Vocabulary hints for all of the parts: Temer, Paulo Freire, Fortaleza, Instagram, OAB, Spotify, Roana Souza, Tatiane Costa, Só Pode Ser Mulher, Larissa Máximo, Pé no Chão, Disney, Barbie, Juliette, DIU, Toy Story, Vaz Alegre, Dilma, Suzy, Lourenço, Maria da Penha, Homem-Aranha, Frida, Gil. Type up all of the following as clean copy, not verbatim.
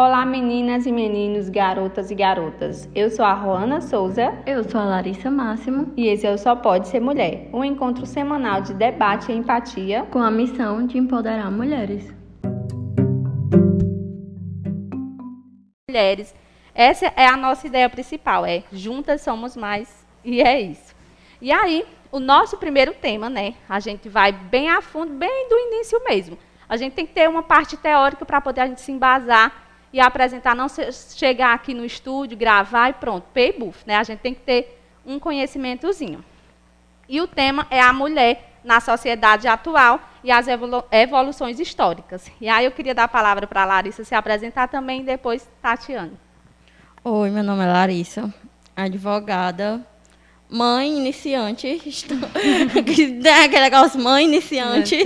Olá meninas e meninos, garotas e garotas. Eu sou a Roana Souza. Eu sou a Larissa Máximo. E esse é o Só Pode Ser Mulher, um encontro semanal de debate e empatia com a missão de empoderar mulheres. Mulheres, essa é a nossa ideia principal, juntas somos mais e é isso. E aí, o nosso primeiro tema, a gente vai bem a fundo, bem do início mesmo. A gente tem que ter uma parte teórica para poder a gente se embasar e apresentar, não chegar aqui no estúdio, gravar e pronto, pay-buff, A gente tem que ter um conhecimentozinho. E o tema é a mulher na sociedade atual e as evoluções históricas. E aí eu queria dar a palavra para a Larissa se apresentar também, e depois Tatiane. Oi, meu nome é Larissa, advogada, mãe iniciante, aquele negócio, mãe iniciante.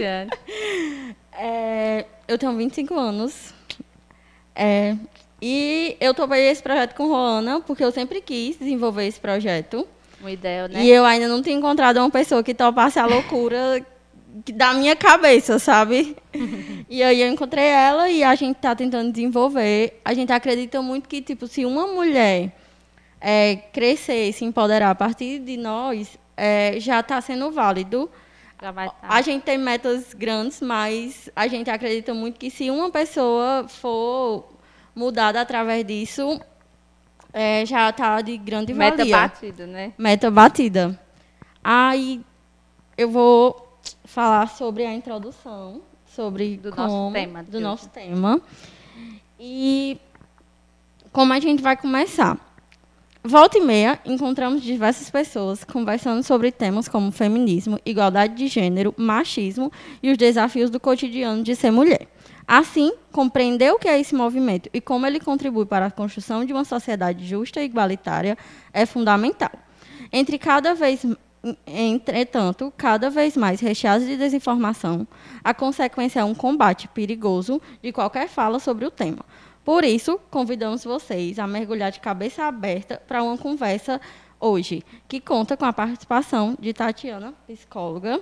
Eu tenho 25 anos. E eu trabalhei esse projeto com Roana, porque eu sempre quis desenvolver esse projeto. Uma ideia, E eu ainda não tinha encontrado uma pessoa que topasse a loucura da minha cabeça, sabe? E aí eu encontrei ela e a gente está tentando desenvolver. A gente acredita muito que, se uma mulher crescer, se empoderar a partir de nós, já está sendo válido. A gente tem metas grandes, mas a gente acredita muito que se uma pessoa for mudada através disso, já está de grande valia. Meta batida, Meta batida. Aí eu vou falar sobre a introdução, sobre nosso tema. E como a gente vai começar. Volta e meia, encontramos diversas pessoas conversando sobre temas como feminismo, igualdade de gênero, machismo e os desafios do cotidiano de ser mulher. Assim, compreender o que é esse movimento e como ele contribui para a construção de uma sociedade justa e igualitária é fundamental. Entretanto, cada vez mais recheados de desinformação, a consequência é um combate perigoso de qualquer fala sobre o tema. Por isso, convidamos vocês a mergulhar de cabeça aberta para uma conversa hoje, que conta com a participação de Tatiana, psicóloga.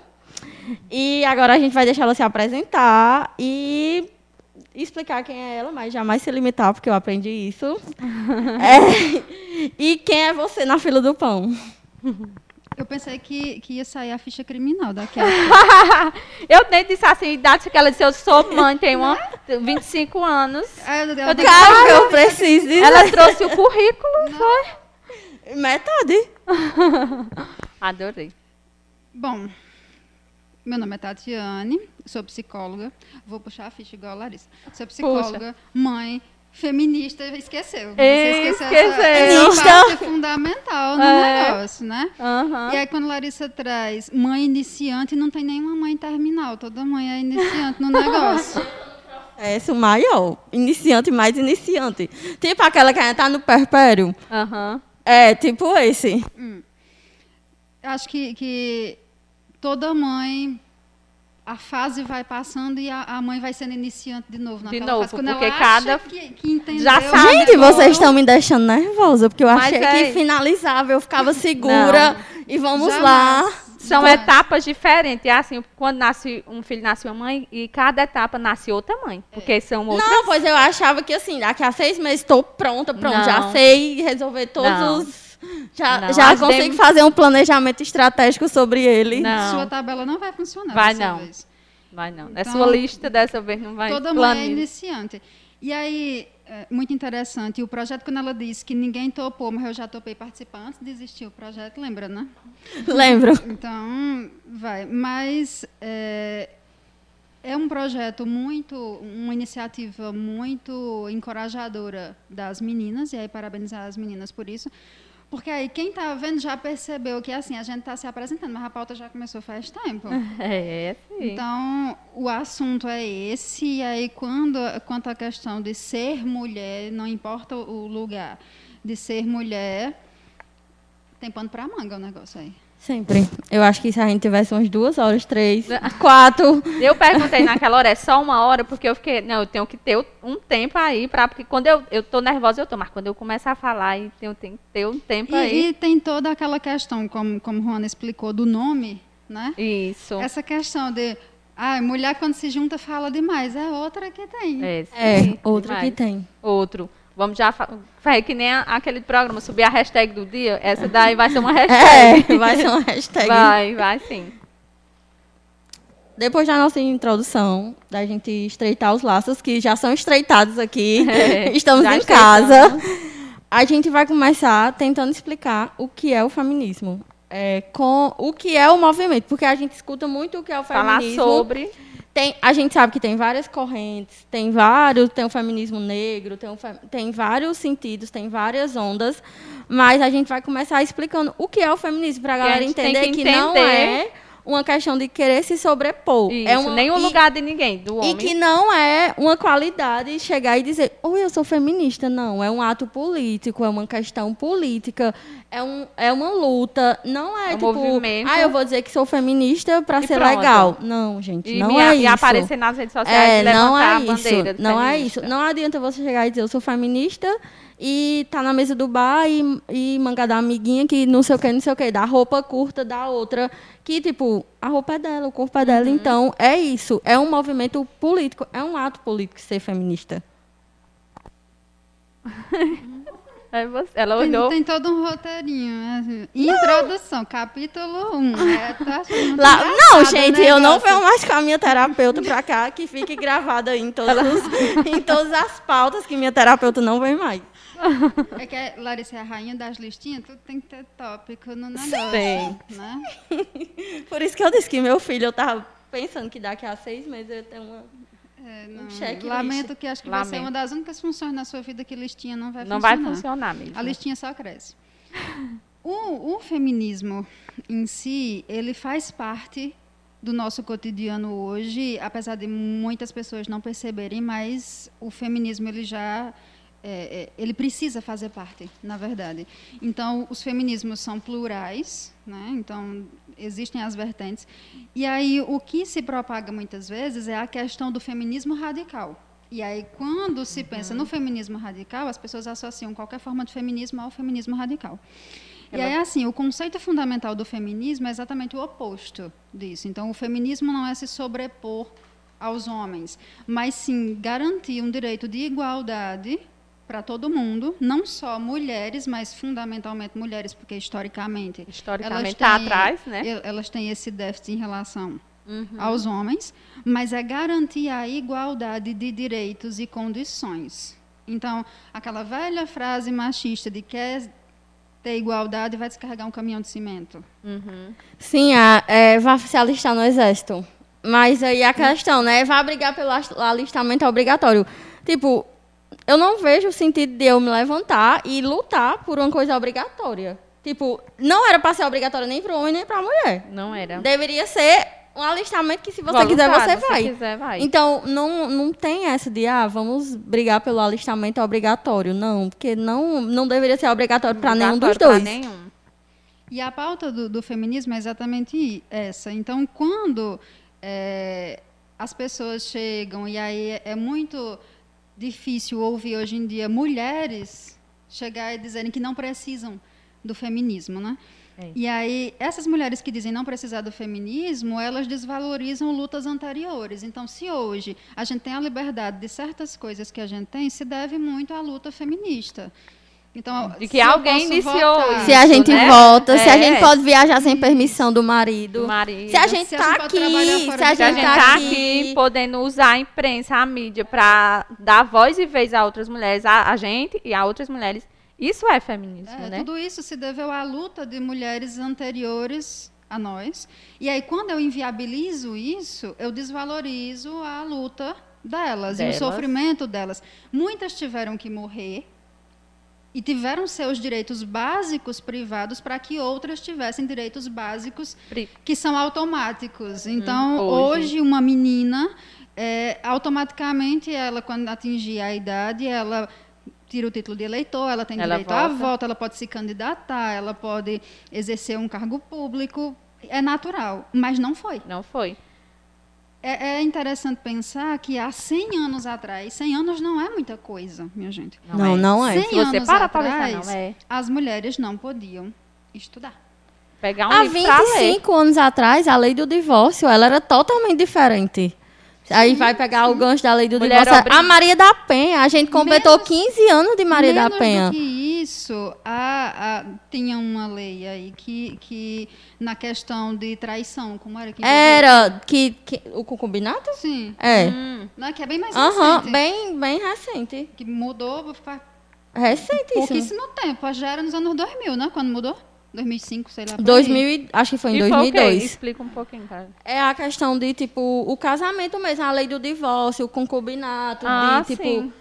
E agora a gente vai deixar ela se apresentar e explicar quem é ela, mas jamais se limitar, porque eu aprendi isso. E quem é você na fila do pão? Eu pensei que ia sair a ficha criminal daquela. Eu nem disse assim, a idade que ela disse, eu sou mãe, tenho 25 anos. Claro que eu preciso disso. Ela trouxe o currículo, foi? Metade. Adorei. Bom, meu nome é Tatiane, sou psicóloga. Vou puxar a ficha igual a Larissa. Sou psicóloga, mãe, feminista, esqueceu. Essa parte fundamental no negócio, E aí, quando Larissa traz mãe iniciante, não tem nenhuma mãe terminal. Toda mãe é iniciante no negócio. Essa é o maior. Iniciante mais iniciante. Tipo aquela que ainda tá no perpério. É, tipo esse. Acho que toda mãe... A fase vai passando e a mãe vai sendo iniciante de novo naquela fase. Quando porque ela cada acha que entendeu, já sabe. Gente, vocês estão me deixando nervosa, porque eu achei que finalizava, eu ficava segura. E vamos lá. São etapas diferentes. É assim, quando nasce um filho, nasce uma mãe, e cada etapa nasce outra mãe. Porque são outras. Não, pois eu achava que assim, daqui a 6 meses estou pronta, já sei resolver todos os... Já consigo fazer um planejamento estratégico sobre ele. Sua tabela não vai funcionar dessa vez. Vai não. Então, sua lista dessa vez não vai. Toda mãe é iniciante. E aí, muito interessante, o projeto, quando ela disse que ninguém topou, mas eu já topei participar antes de existir o projeto, lembra, Lembro. Então, vai. Mas é um projeto uma iniciativa muito encorajadora das meninas, e aí parabenizar as meninas por isso. Porque aí quem está vendo já percebeu que assim, a gente está se apresentando, mas a pauta já começou faz tempo. Sim. Então, o assunto é esse, e aí quanto à questão de ser mulher, não importa o lugar, de ser mulher, tem pano para manga o negócio aí. Sempre. Eu acho que se a gente tivesse umas 2 horas, 3, 4... Eu perguntei naquela hora, é só 1 hora, porque eu fiquei... Não, eu tenho que ter um tempo aí, porque quando eu tô nervosa, eu tô. Mas quando eu começo a falar, eu tenho que ter um tempo aí. E tem toda aquela questão, como Juana explicou, do nome, Isso. Essa questão de... Ah, mulher quando se junta fala demais. É outra que tem. Outro. Vamos já fazer que nem aquele programa, subir a hashtag do dia. Essa daí vai ser uma hashtag. Vai sim. Depois da nossa introdução, da gente estreitar os laços, que já são estreitados aqui, estamos em casa, a gente vai começar tentando explicar o que é o feminismo, com o que é o movimento, porque a gente escuta muito o que é o feminismo. Falar sobre... a gente sabe que tem várias correntes, tem o feminismo negro, tem vários sentidos, tem várias ondas, mas a gente vai começar explicando o que é o feminismo, para a galera entender que não é... uma questão de querer se sobrepor. Isso, nem um lugar de ninguém, do homem. E que não é uma qualidade chegar e dizer, oi, eu sou feminista. Não, é um ato político, é uma questão política, é uma luta. Não é tipo, movimento. Ah, eu vou dizer que sou feminista para ser legal. Não, gente, não é isso. E aparecer nas redes sociais e levantar a bandeira do feminista. Não é isso. Não adianta você chegar e dizer, eu sou feminista... e tá na mesa do bar e manga da amiguinha que não sei o que, da roupa curta da outra, que, tipo, a roupa é dela, o corpo é dela. Uhum. Então, é isso. É um movimento político, é um ato político ser feminista. Ela olhou... Tem todo um roteirinho. Né? Introdução, capítulo 1. Não, gente, eu não venho mais com a minha terapeuta pra cá, que fique gravada em todas as pautas, que minha terapeuta não vem mais. É que Larissa é a rainha das listinhas, tudo tem que ter tópico no negócio, né? Por isso que eu disse que meu filho, eu tava pensando que daqui a 6 meses eu tenho um checklist. Lamento que acho que vai ser uma das únicas funções na sua vida que listinha não vai funcionar. Não vai funcionar mesmo. A listinha só cresce. O feminismo em si, ele faz parte do nosso cotidiano hoje, apesar de muitas pessoas não perceberem, mas o feminismo, ele já... ele precisa fazer parte, na verdade. Então, os feminismos são plurais, né? Então, existem as vertentes. E aí, o que se propaga muitas vezes é a questão do feminismo radical. E aí, quando se pensa no feminismo radical, as pessoas associam qualquer forma de feminismo ao feminismo radical. E aí, assim, o conceito fundamental do feminismo é exatamente o oposto disso. Então, o feminismo não é se sobrepor aos homens, mas sim garantir um direito de igualdade para todo mundo, não só mulheres, mas fundamentalmente mulheres, porque historicamente está atrás, né? Elas têm esse déficit em relação aos homens, mas é garantir a igualdade de direitos e condições. Então, aquela velha frase machista de quer ter igualdade vai descarregar um caminhão de cimento. Uhum. Sim, vai se alistar no exército. Mas aí a questão, né? Vai brigar pelo alistamento obrigatório. Tipo, eu não vejo o sentido de eu me levantar e lutar por uma coisa obrigatória. Tipo, não era para ser obrigatória nem para o homem nem para a mulher. Não era. Deveria ser um alistamento que, se você quiser, você vai. Então, não tem essa de, vamos brigar pelo alistamento obrigatório. Não, porque não deveria ser obrigatório para nenhum dos dois. E a pauta do feminismo é exatamente essa. Então, quando as pessoas chegam, e aí é muito... difícil ouvir hoje em dia mulheres chegar e dizerem que não precisam do feminismo, né? E aí, essas mulheres que dizem não precisar do feminismo, elas desvalorizam lutas anteriores. Então, se hoje a gente tem a liberdade de certas coisas que a gente tem, se deve muito à luta feminista. Então, de que alguém iniciou isso, se a gente volta, se a gente pode viajar sem permissão do marido, se a gente está aqui, se a gente está aqui podendo usar a imprensa, a mídia, para dar voz e vez a outras mulheres, a gente e a outras mulheres, isso é feminismo, né? Tudo isso se deveu à luta de mulheres anteriores a nós. E aí, quando eu inviabilizo isso, eu desvalorizo a luta delas. E o sofrimento delas. Muitas tiveram que morrer e tiveram seus direitos básicos privados para que outras tivessem direitos básicos que são automáticos. Então, hoje, uma menina, automaticamente, ela, quando atingir a idade, ela tira o título de eleitor, ela tem direito à voto, ela pode se candidatar, ela pode exercer um cargo público. É natural, mas não foi. Não foi. É interessante pensar que há 100 anos atrás, 100 anos não é muita coisa, minha gente. Não é. 100 anos atrás, as mulheres não podiam estudar. Pegar um livro pra ler. Há 25 anos atrás, a lei do divórcio, ela era totalmente diferente. Aí vai pegar o gancho da lei do divórcio. A Maria da Penha, a gente completou 15 anos de Maria da Penha. Do que isso, tinha uma lei aí que na questão de traição, como era que... Era que o concubinato? Sim. É. Não, que é bem mais recente. Bem recente. Que mudou... Recentíssimo. Pouquíssimo tempo, já era nos anos 2000, né? Quando mudou? 2005, sei lá. 2000, acho que foi em 2002. Explica um pouquinho, cara. É a questão de, tipo, o casamento mesmo, a lei do divórcio, o concubinato, de, tipo... Sim.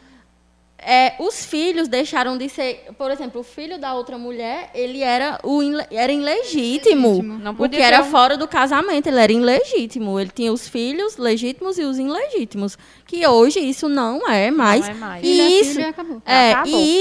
Os filhos deixaram de ser... Por exemplo, o filho da outra mulher, ele era ilegítimo. Não podia, o que era fora do casamento, ele era ilegítimo. Ele tinha os filhos legítimos e os ilegítimos. Que hoje isso não é mais. Não é mais. E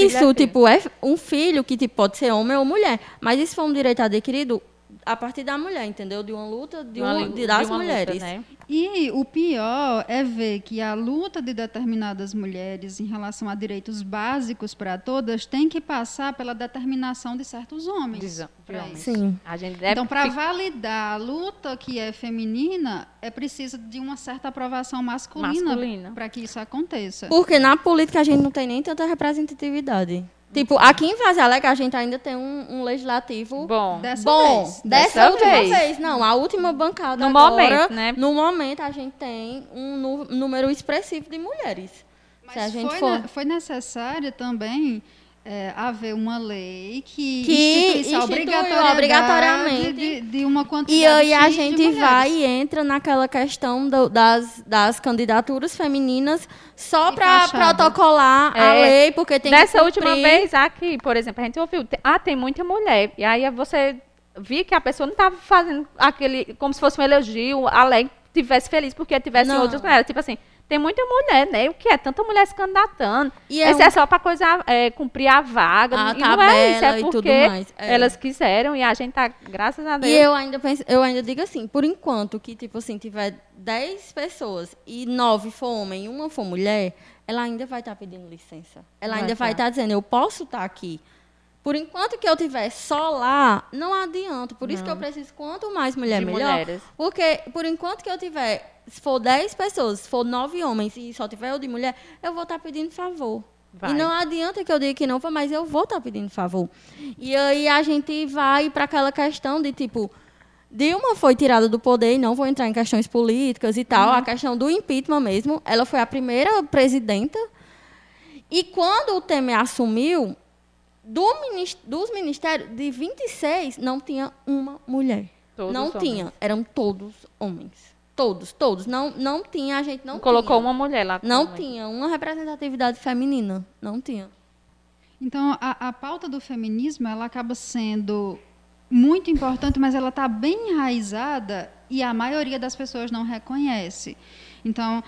isso, tipo, é um filho que tipo, pode ser homem ou mulher. Mas isso foi um direito adquirido a partir da mulher, entendeu? De uma luta das mulheres. Luta, né? E o pior é ver que a luta de determinadas mulheres em relação a direitos básicos para todas tem que passar pela determinação de certos homens. Sim. A gente deve... Então, para validar a luta que é feminina, é preciso de uma certa aprovação masculina. Para que isso aconteça. Porque na política a gente não tem nem tanta representatividade. Tipo, aqui em Vaz Alegre, a gente ainda tem um legislativo bom. Dessa última vez. Não, a última bancada no agora. Momento, né? No momento, a gente tem um número expressivo de mulheres. Mas se a gente foi necessário também haver uma lei que instituísse obrigatoriamente de uma quantidade de mulheres. E aí a gente vai e entra naquela questão das candidaturas femininas só para protocolar a lei, porque tem Dessa que cumprir. Última vez, aqui, por exemplo, a gente ouviu, tem muita mulher, e aí você via que a pessoa não estava fazendo aquele, como se fosse um elogio, a lei estivesse feliz porque tivessem outras mulheres, tipo assim... Tem muita mulher, né? O que é? Tanta mulher se candidatando. Esse é só para cumprir a vaga. Não é isso, é porque elas quiseram e a gente tá, graças a Deus... E eu ainda digo assim, por enquanto que, tipo assim, tiver 10 pessoas e 9 for homem e 1 for mulher, ela ainda vai estar pedindo licença. Ela ainda vai estar dizendo, eu posso estar aqui. Por enquanto que eu tiver só lá, não adianta. Por isso que eu preciso, quanto mais mulher, melhor. Mulheres. Porque, por enquanto que eu tiver... Se for 10 pessoas, se for 9 homens e só tiver eu de mulher, eu vou estar pedindo favor. Vai. E não adianta que eu diga que não, mas eu vou estar pedindo favor. E aí a gente vai para aquela questão de, tipo, Dilma foi tirada do poder, e não vou entrar em questões políticas e tal, a questão do impeachment mesmo, ela foi a primeira presidenta. E quando o Temer assumiu, dos ministérios, de 26, não tinha uma mulher. Todos não homens. Tinha, eram todos homens. Todos. Não tinha, a gente não colocou uma mulher lá. Não tinha uma representatividade feminina. Não tinha. Então, a pauta do feminismo, ela acaba sendo muito importante, mas ela está bem enraizada e a maioria das pessoas não reconhece. Então,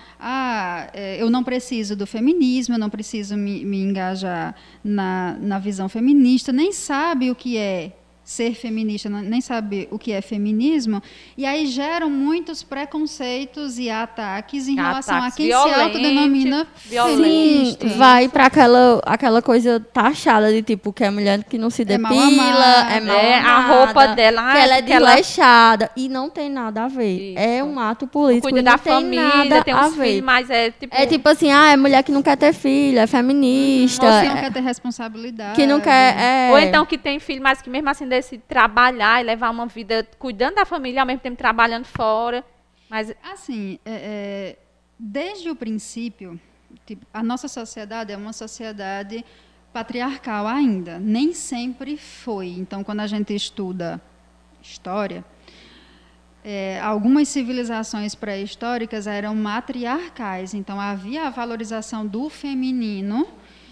eu não preciso do feminismo, eu não preciso me engajar na visão feminista, nem sabe o que é ser feminista, nem sabe o que é feminismo, e aí geram muitos preconceitos e ataques em relação a quem se autodenomina feminista. Sim, vai para aquela coisa taxada de tipo, que é mulher que não se depila, mal amada, a roupa dela, que ela é desleixada, e não tem nada a ver. Isso. É um ato político, cuida da família, tem uns filhos, mas é tipo assim, é mulher que não quer ter filho, é feminista. Ou que não quer ter responsabilidade. Que não quer, ou então que tem filho, mas que mesmo assim desse trabalhar e levar uma vida cuidando da família, ao mesmo tempo trabalhando fora. Mas assim, desde o princípio, tipo, a nossa sociedade é uma sociedade patriarcal ainda, nem sempre foi. Então, quando a gente estuda história, algumas civilizações pré-históricas eram matriarcais, então havia a valorização do feminino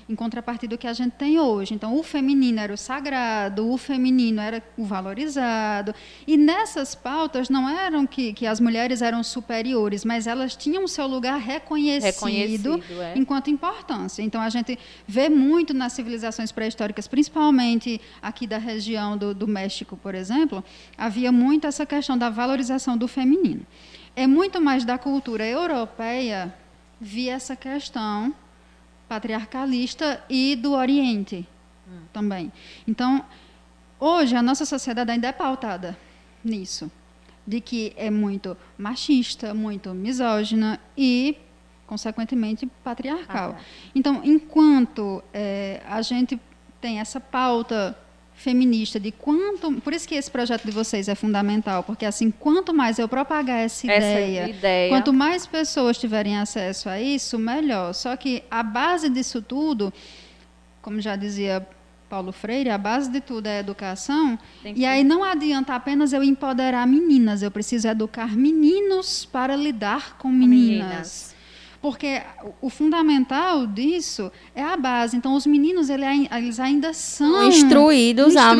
em contrapartida do que a gente tem hoje. Então, o feminino era o sagrado, o feminino era o valorizado. E nessas pautas não eram que as mulheres eram superiores, mas elas tinham o seu lugar reconhecido enquanto importância. Então, a gente vê muito nas civilizações pré-históricas, principalmente aqui da região do México, por exemplo, havia muito essa questão da valorização do feminino. É muito mais da cultura europeia via essa questão patriarcalista e do Oriente também. Então, Hoje, a nossa sociedade ainda é pautada nisso, de que é muito machista, muito misógina e, consequentemente, patriarcal. Então, enquanto a gente tem essa pauta feminista de quanto... Por isso que esse projeto de vocês é fundamental, porque, assim, quanto mais eu propagar essa ideia, quanto mais pessoas tiverem acesso a isso, melhor. Só que a base disso tudo, como já dizia Paulo Freire, a base de tudo é a educação. E aí não adianta apenas eu empoderar meninas, eu preciso educar meninos para lidar com meninas. Porque o fundamental disso é a base. Então, os meninos, eles ainda são instruídos a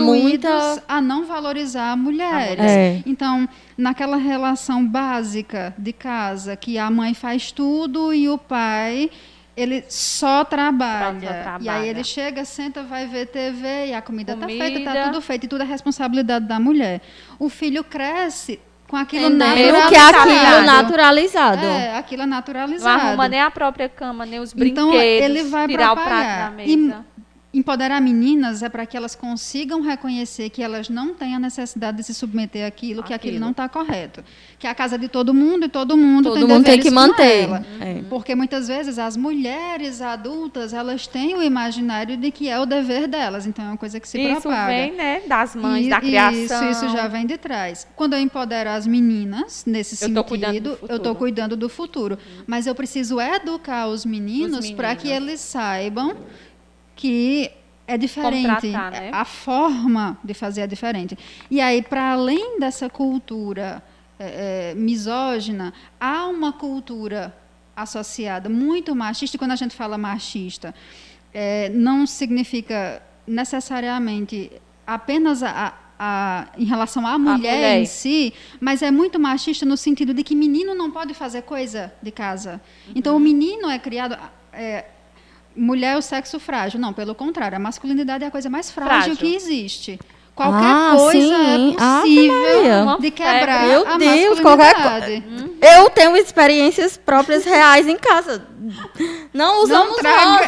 não valorizar mulheres. Então, naquela relação básica de casa, que a mãe faz tudo e o pai... Ele só trabalha. E aí ele chega, senta, vai ver TV, e a comida está feita, está tudo feito, e tudo é responsabilidade da mulher. O filho cresce com aquilo naturalizado. Que aquilo naturalizado. É, aquilo é naturalizado. Não arruma nem a própria cama, nem os brinquedos. Então, ele vai tirar o prato da mesa. E empoderar meninas é para que elas consigam reconhecer que elas não têm a necessidade de se submeter àquilo, que aquilo não está correto. Que a casa é de todo mundo e todo mundo tem que manter ela. Porque muitas vezes as mulheres adultas, elas têm o imaginário de que é o dever delas. Então é uma coisa que se propaga. Isso vem, né, das mães, da criação. Isso já vem de trás. Quando eu empodero as meninas, nesse sentido, eu estou cuidando do futuro. Mas eu preciso educar os meninos para que eles saibam que é diferente, né? A forma de fazer é diferente. E aí, para além dessa cultura misógina, há uma cultura associada muito machista. E quando a gente fala machista, não significa necessariamente apenas em relação à mulher em si, mas é muito machista no sentido de que menino não pode fazer coisa de casa. Então, o menino é criado... mulher é o sexo frágil. Não, pelo contrário. A masculinidade é a coisa mais frágil que existe. Qualquer coisa é possível de quebrar a masculinidade. Eu tenho experiências próprias reais em casa. Não usamos rosas.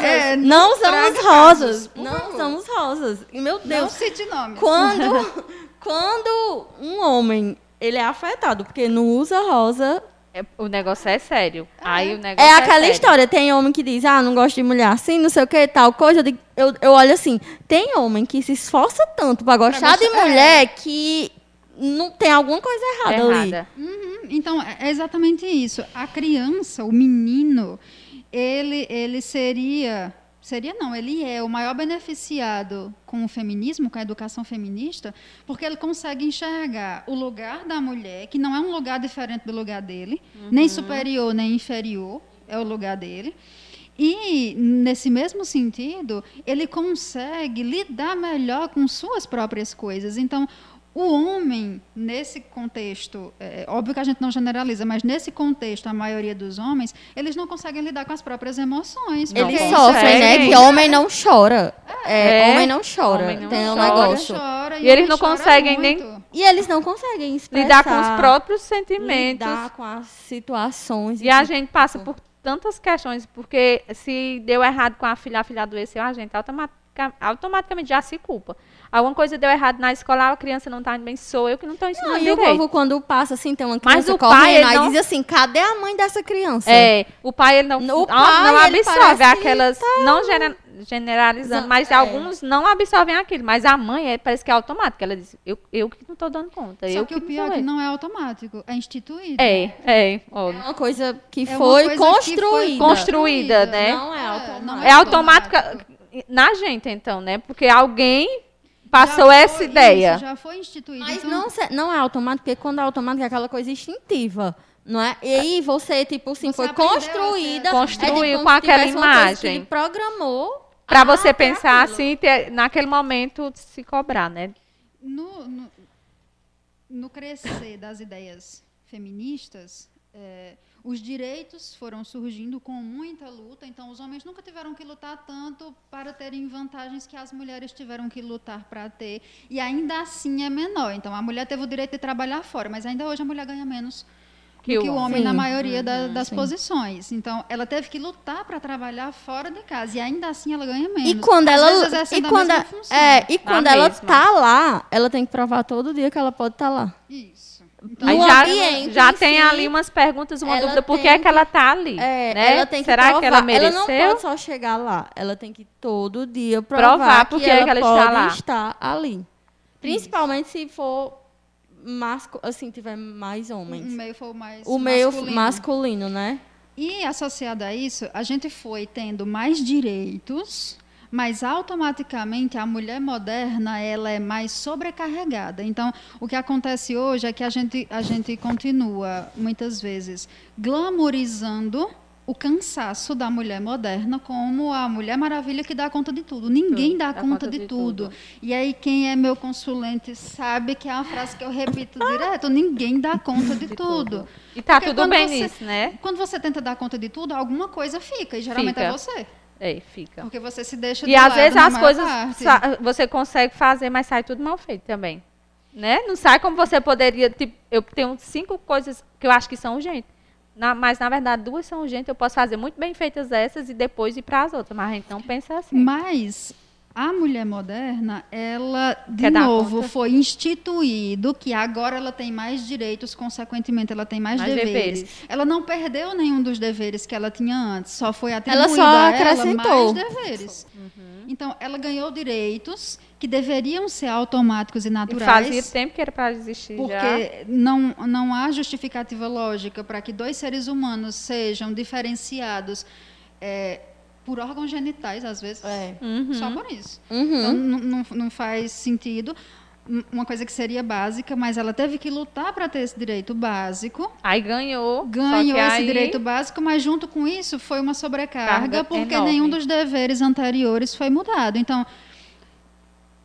Não usamos rosas. Não usamos rosas. Meu Deus. Não cite nomes. Quando um homem ele é afetado porque não usa rosa... O negócio é sério. Aí o negócio é aquela história. Tem homem que diz, não gosto de mulher assim, não sei o que, tal coisa. Eu olho assim, tem homem que se esforça tanto para gostar de mulher que não tem alguma coisa errada ali. Então, é exatamente isso. A criança, o menino, ele seria... Seria não, ele é o maior beneficiado com o feminismo, com a educação feminista, porque ele consegue enxergar o lugar da mulher, que não é um lugar diferente do lugar dele, nem superior, nem inferior, é o lugar dele. E, nesse mesmo sentido, ele consegue lidar melhor com suas próprias coisas. Então, o homem, nesse contexto, óbvio que a gente não generaliza, mas nesse contexto, a maioria dos homens, eles não conseguem lidar com as próprias emoções. Eles sofrem, né? Que homem não chora. Homem não chora. Homem não tem um negócio. Chora, e eles não conseguem muito. E eles não conseguem expressar, lidar com os próprios sentimentos. Lidar com as situações. E a gente passa por tantas questões, porque se deu errado com a filha adoeceu, a gente automaticamente já se culpa. Alguma coisa deu errado na escola, a criança não está bem, sou eu que não estou ensinando direito. E o povo, quando passa, assim, tem uma criança correndo e diz assim, cadê a mãe dessa criança? O pai, ele não absorve aquelas, não generalizando, mas alguns não absorvem aquilo. Mas a mãe, parece que é automático. Ela diz, eu que não estou dando conta. Só que o pior é que não é automático, é instituído. É uma coisa que foi construída, né? Não é automático. É automática na gente, então, né? Porque alguém... Passou essa ideia. Já foi instituído. Mas então... não é automático, porque quando é automático é aquela coisa instintiva, não é? E aí você, tipo assim, foi construída... Construiu com aquela imagem. Ele programou... Para você pensar assim, naquele momento, se cobrar, né? No crescer das ideias feministas... Os direitos foram surgindo com muita luta, então os homens nunca tiveram que lutar tanto para terem vantagens que as mulheres tiveram que lutar para ter, e ainda assim é menor. Então a mulher teve o direito de trabalhar fora, mas ainda hoje a mulher ganha menos que o homem, sim, na maioria das sim. posições. Então, ela teve que lutar para trabalhar fora da casa. E ainda assim ela ganha menos. E quando ela tá lá, ela tem que provar todo dia que ela pode estar lá. Isso. Então, aí já tem ali umas perguntas, uma dúvida, por que é que ela tá ali? É, né? Ela tem que Será provar. Que ela mereceu? Ela não pode só chegar lá, ela tem que todo dia provar porque ela está lá. Estar ali. Principalmente se for assim, tiver mais homens. O meio masculino, né? E associado a isso, a gente foi tendo mais direitos. Mas automaticamente a mulher moderna ela é mais sobrecarregada. Então, o que acontece hoje é que a gente continua, muitas vezes, glamorizando o cansaço da mulher moderna como a mulher maravilha que dá conta de tudo. Ninguém dá conta de tudo. E aí, quem é meu consulente sabe que é uma frase que eu repito direto, ninguém dá conta de tudo. E tá tudo bem nisso, né? Quando você tenta dar conta de tudo, alguma coisa fica, e geralmente é você. É, fica. Porque você se deixa de lado. E às vezes as coisas você consegue fazer, mas sai tudo mal feito também. Né? Não sai como você poderia. Tipo, eu tenho 5 coisas que eu acho que são urgentes. Mas, na verdade, 2 são urgentes. Eu posso fazer muito bem feitas essas e depois ir para as outras. Mas a gente não pensa assim. Mas a mulher moderna, ela, de novo, foi instituído que agora ela tem mais direitos, consequentemente, ela tem mais deveres. Ela não perdeu nenhum dos deveres que ela tinha antes, só foi atribuída acrescentou mais deveres. Uhum. Então, ela ganhou direitos que deveriam ser automáticos e naturais. E fazia tempo que era para existir. Porque não há justificativa lógica para que 2 seres humanos sejam diferenciados por órgãos genitais, às vezes, só por isso. Uhum. Então, não faz sentido. Uma coisa que seria básica, mas ela teve que lutar para ter esse direito básico. Aí ganhou. Ganhou esse direito básico, mas junto com isso foi uma sobrecarga, porque nenhum dos deveres anteriores foi mudado. Então,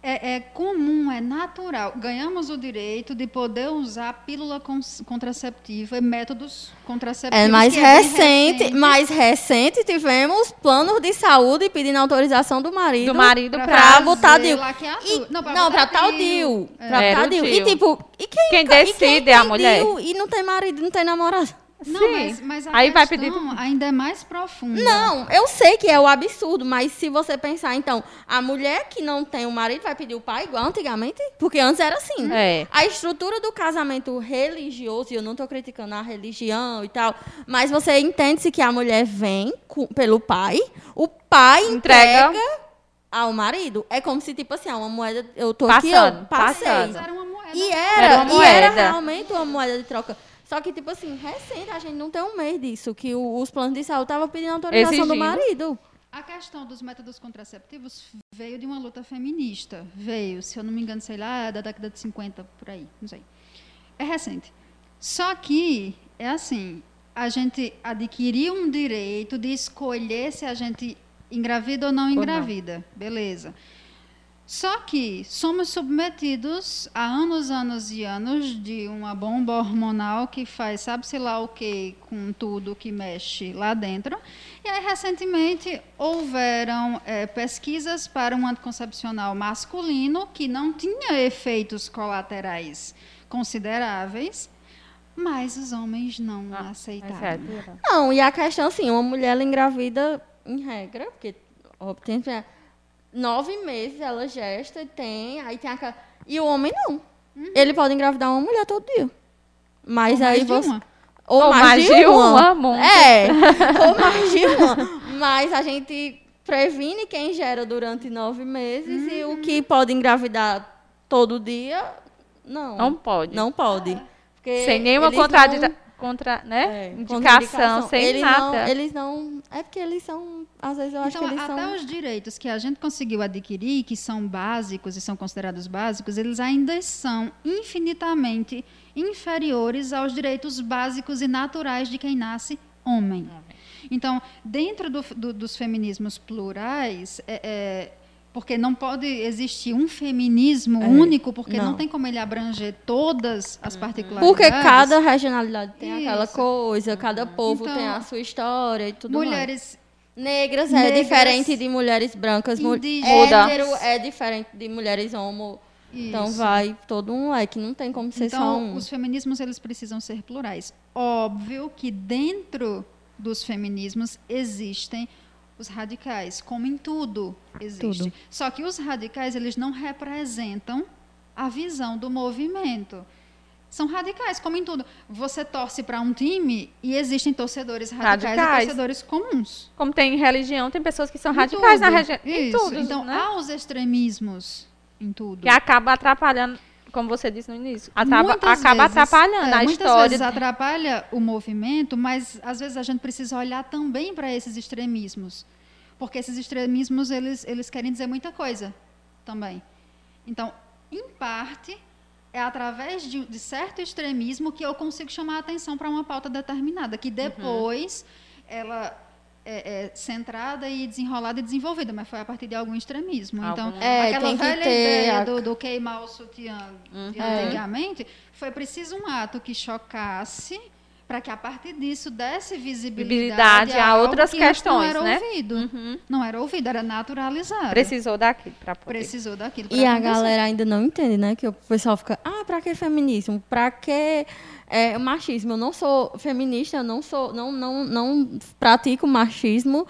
é comum, é natural. Ganhamos o direito de poder usar pílula contraceptiva e métodos contraceptivos. Mais recente tivemos planos de saúde pedindo autorização do marido para botar DIU. Não, para tal DIU. E tipo, quem decide é a mulher. E não tem marido, não tem namorado. Não, sim, mas a aí vai pedir ainda é mais profunda. Não, eu sei que é o absurdo, mas se você pensar, então, a mulher que não tem o marido vai pedir o pai igual antigamente? Porque antes era assim. É. A estrutura do casamento religioso, e eu não estou criticando a religião e tal, mas você entende-se que a mulher vem pelo pai, o pai entrega ao marido. É como se, tipo assim, uma moeda, eu tô aqui, eu passei. Era uma moeda. E era realmente uma moeda de troca. Só que, tipo assim, recente, a gente não tem um mês disso, que os planos de saúde estavam pedindo autorização do marido. A questão dos métodos contraceptivos veio de uma luta feminista. Veio, se eu não me engano, sei lá, da década de 50, por aí, não sei. É recente. Só que, é assim, a gente adquiriu um direito de escolher se a gente engravida ou não engravida. Beleza. Só que somos submetidos a anos e anos de uma bomba hormonal que faz sabe-se lá o que com tudo que mexe lá dentro. E aí, recentemente, houveram pesquisas para um anticoncepcional masculino que não tinha efeitos colaterais consideráveis, mas os homens não aceitaram. Não, e a questão, assim, uma mulher ela engravida em regra, porque obtém 9 meses ela gesta e tem aquela... E o homem não. Uhum. Ele pode engravidar uma mulher todo dia. Mas ou aí você... Ou mais de uma. É, ou mais de uma. Mas a gente previne quem gera durante 9 meses e o que pode engravidar todo dia, não. Não pode. Não pode. É. Sem nenhuma indicação, sem nada. É porque eles são, às vezes eu acho que eles são... Então, até os direitos que a gente conseguiu adquirir, que são básicos e são considerados básicos, eles ainda são infinitamente inferiores aos direitos básicos e naturais de quem nasce homem. Então, dentro dos feminismos plurais... Porque não pode existir um feminismo único, porque não tem como ele abranger todas as particularidades. Porque cada regionalidade tem aquela coisa, cada povo tem a sua história e tudo mais. Mulheres negras é diferente de mulheres brancas, hétero é diferente de mulheres homo. Isso. Então vai todo um leque, não tem como ser então, só um. Então os feminismos eles precisam ser plurais. Óbvio que dentro dos feminismos existem os radicais, como em tudo existe. Tudo. Só que os radicais eles não representam a visão do movimento. São radicais, como em tudo. Você torce para um time e existem torcedores radicais e torcedores comuns. Como tem em religião, tem pessoas que são radicais na religião. Em tudo. Então, né? Há os extremismos em tudo. Que acaba atrapalhando, como você disse no início, acaba atrapalhando a história. Muitas vezes atrapalha o movimento, mas às vezes a gente precisa olhar também para esses extremismos. Porque esses extremismos, eles querem dizer muita coisa também. Então, em parte... é através de certo extremismo que eu consigo chamar a atenção para uma pauta determinada, que depois ela é centrada e desenrolada e desenvolvida, mas foi a partir de algum extremismo. Então, aquela velha ideia do queimar o sutiã de antigamente, foi preciso um ato que chocasse para que a partir disso desse visibilidade a outras questões, não era ouvido. Uhum. Não era ouvido, era naturalizado. Precisou daquilo para poder. E a galera ainda não entende, né? Que o pessoal fica, para que feminismo? Para que machismo? Eu não sou feminista, eu não pratico machismo.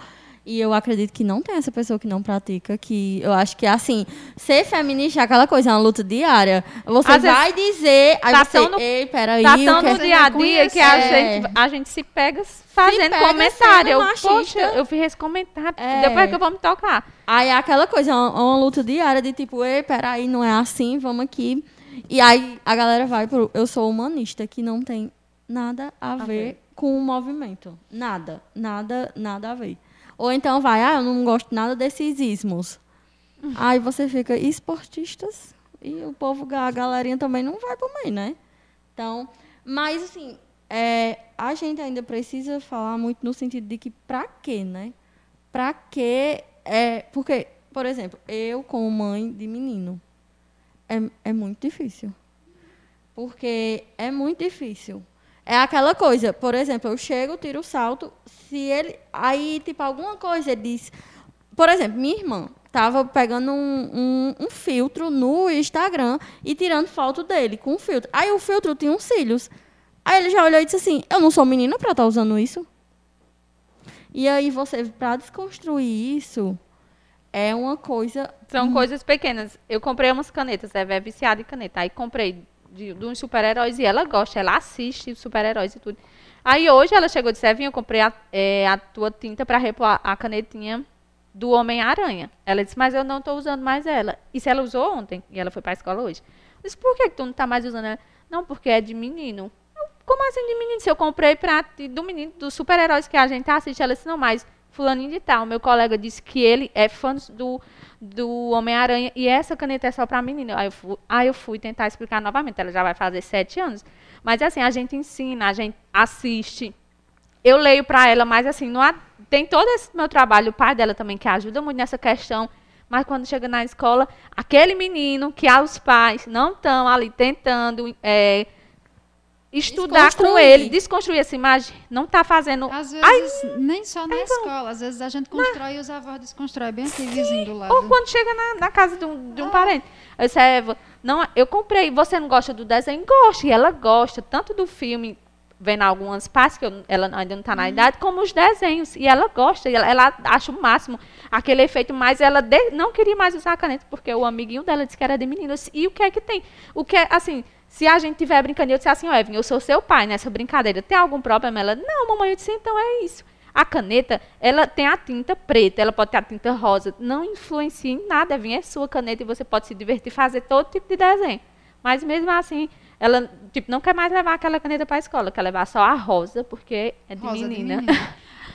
E eu acredito que não tem essa pessoa que não pratica, que eu acho que é assim, ser feminista é aquela coisa, é uma luta diária. Você às vai dizer, aí tá você, peraí, tá tão no dia a dia que a gente se pega fazendo comentário. Eu fiz esse comentário, depois que eu vou me tocar. Aí é aquela coisa, é uma luta diária de tipo, peraí, não é assim, vamos aqui. E aí a galera vai pro eu sou humanista, que não tem nada a ver com o movimento. Nada a ver. Ou então vai, eu não gosto nada desses ismos. Aí você fica esportistas e o povo, a galerinha também não vai pro meio, né? Então, mas assim, a gente ainda precisa falar muito no sentido de que pra quê, né? Pra quê? Porque, por exemplo, eu como mãe de menino, é muito difícil. Porque é muito difícil. É aquela coisa, por exemplo, eu chego, tiro o salto, se ele... Aí, tipo, alguma coisa, ele diz... Por exemplo, minha irmã estava pegando um filtro no Instagram e tirando foto dele com o filtro. Aí o filtro tinha uns cílios. Aí ele já olhou e disse assim, eu não sou menina para estar usando isso. E aí você, para desconstruir isso, é uma coisa... São coisas pequenas. Eu comprei umas canetas, é viciada em caneta. Aí comprei... de uns super-heróis, e ela gosta, ela assiste super-heróis e tudo. Aí hoje ela chegou e disse, eu comprei a tua tinta para repor a canetinha do Homem-Aranha. Ela disse, mas eu não estou usando mais ela. E se ela usou ontem, e ela foi para a escola hoje. Eu disse, por que tu não está mais usando ela? Não, porque é de menino. Eu, como assim de menino? Se eu comprei pra, do menino, dos super-heróis que a gente assiste, ela disse, não, mas fulaninho de tal, meu colega disse que ele é fã do Homem-Aranha, e essa caneta é só para menina. Aí eu fui tentar explicar novamente, ela já vai fazer 7 anos. Mas assim, a gente ensina, a gente assiste. Eu leio para ela, mas assim, tem todo esse meu trabalho, o pai dela também, que ajuda muito nessa questão. Mas quando chega na escola, aquele menino que os pais não estão ali tentando... estudar com ele, desconstruir essa imagem, não está fazendo... Às vezes, nem só na escola, às vezes a gente constrói e os avós desconstrói, bem aqui, vizinho do lado. Ou quando chega na casa de um parente. Eu disse, Eva, não, eu comprei, você não gosta do desenho? Gosta, e ela gosta tanto do filme, vendo algumas partes, que ela ainda não está na idade, como os desenhos, e ela gosta, e ela acha o máximo aquele efeito, mas ela não queria mais usar a caneta, porque o amiguinho dela disse que era de menino. Disse, e o que é que tem? O que é, assim... Se a gente tiver brincando, eu disse assim, Evelyn, eu sou seu pai nessa brincadeira, tem algum problema? Ela, não, mamãe, eu disse, então é isso. A caneta, ela tem a tinta preta, ela pode ter a tinta rosa, não influencia em nada, Evelyn, é sua caneta e você pode se divertir, fazer todo tipo de desenho. Mas mesmo assim, ela tipo, não quer mais levar aquela caneta para a escola, quer levar só a rosa, porque é de rosa menina.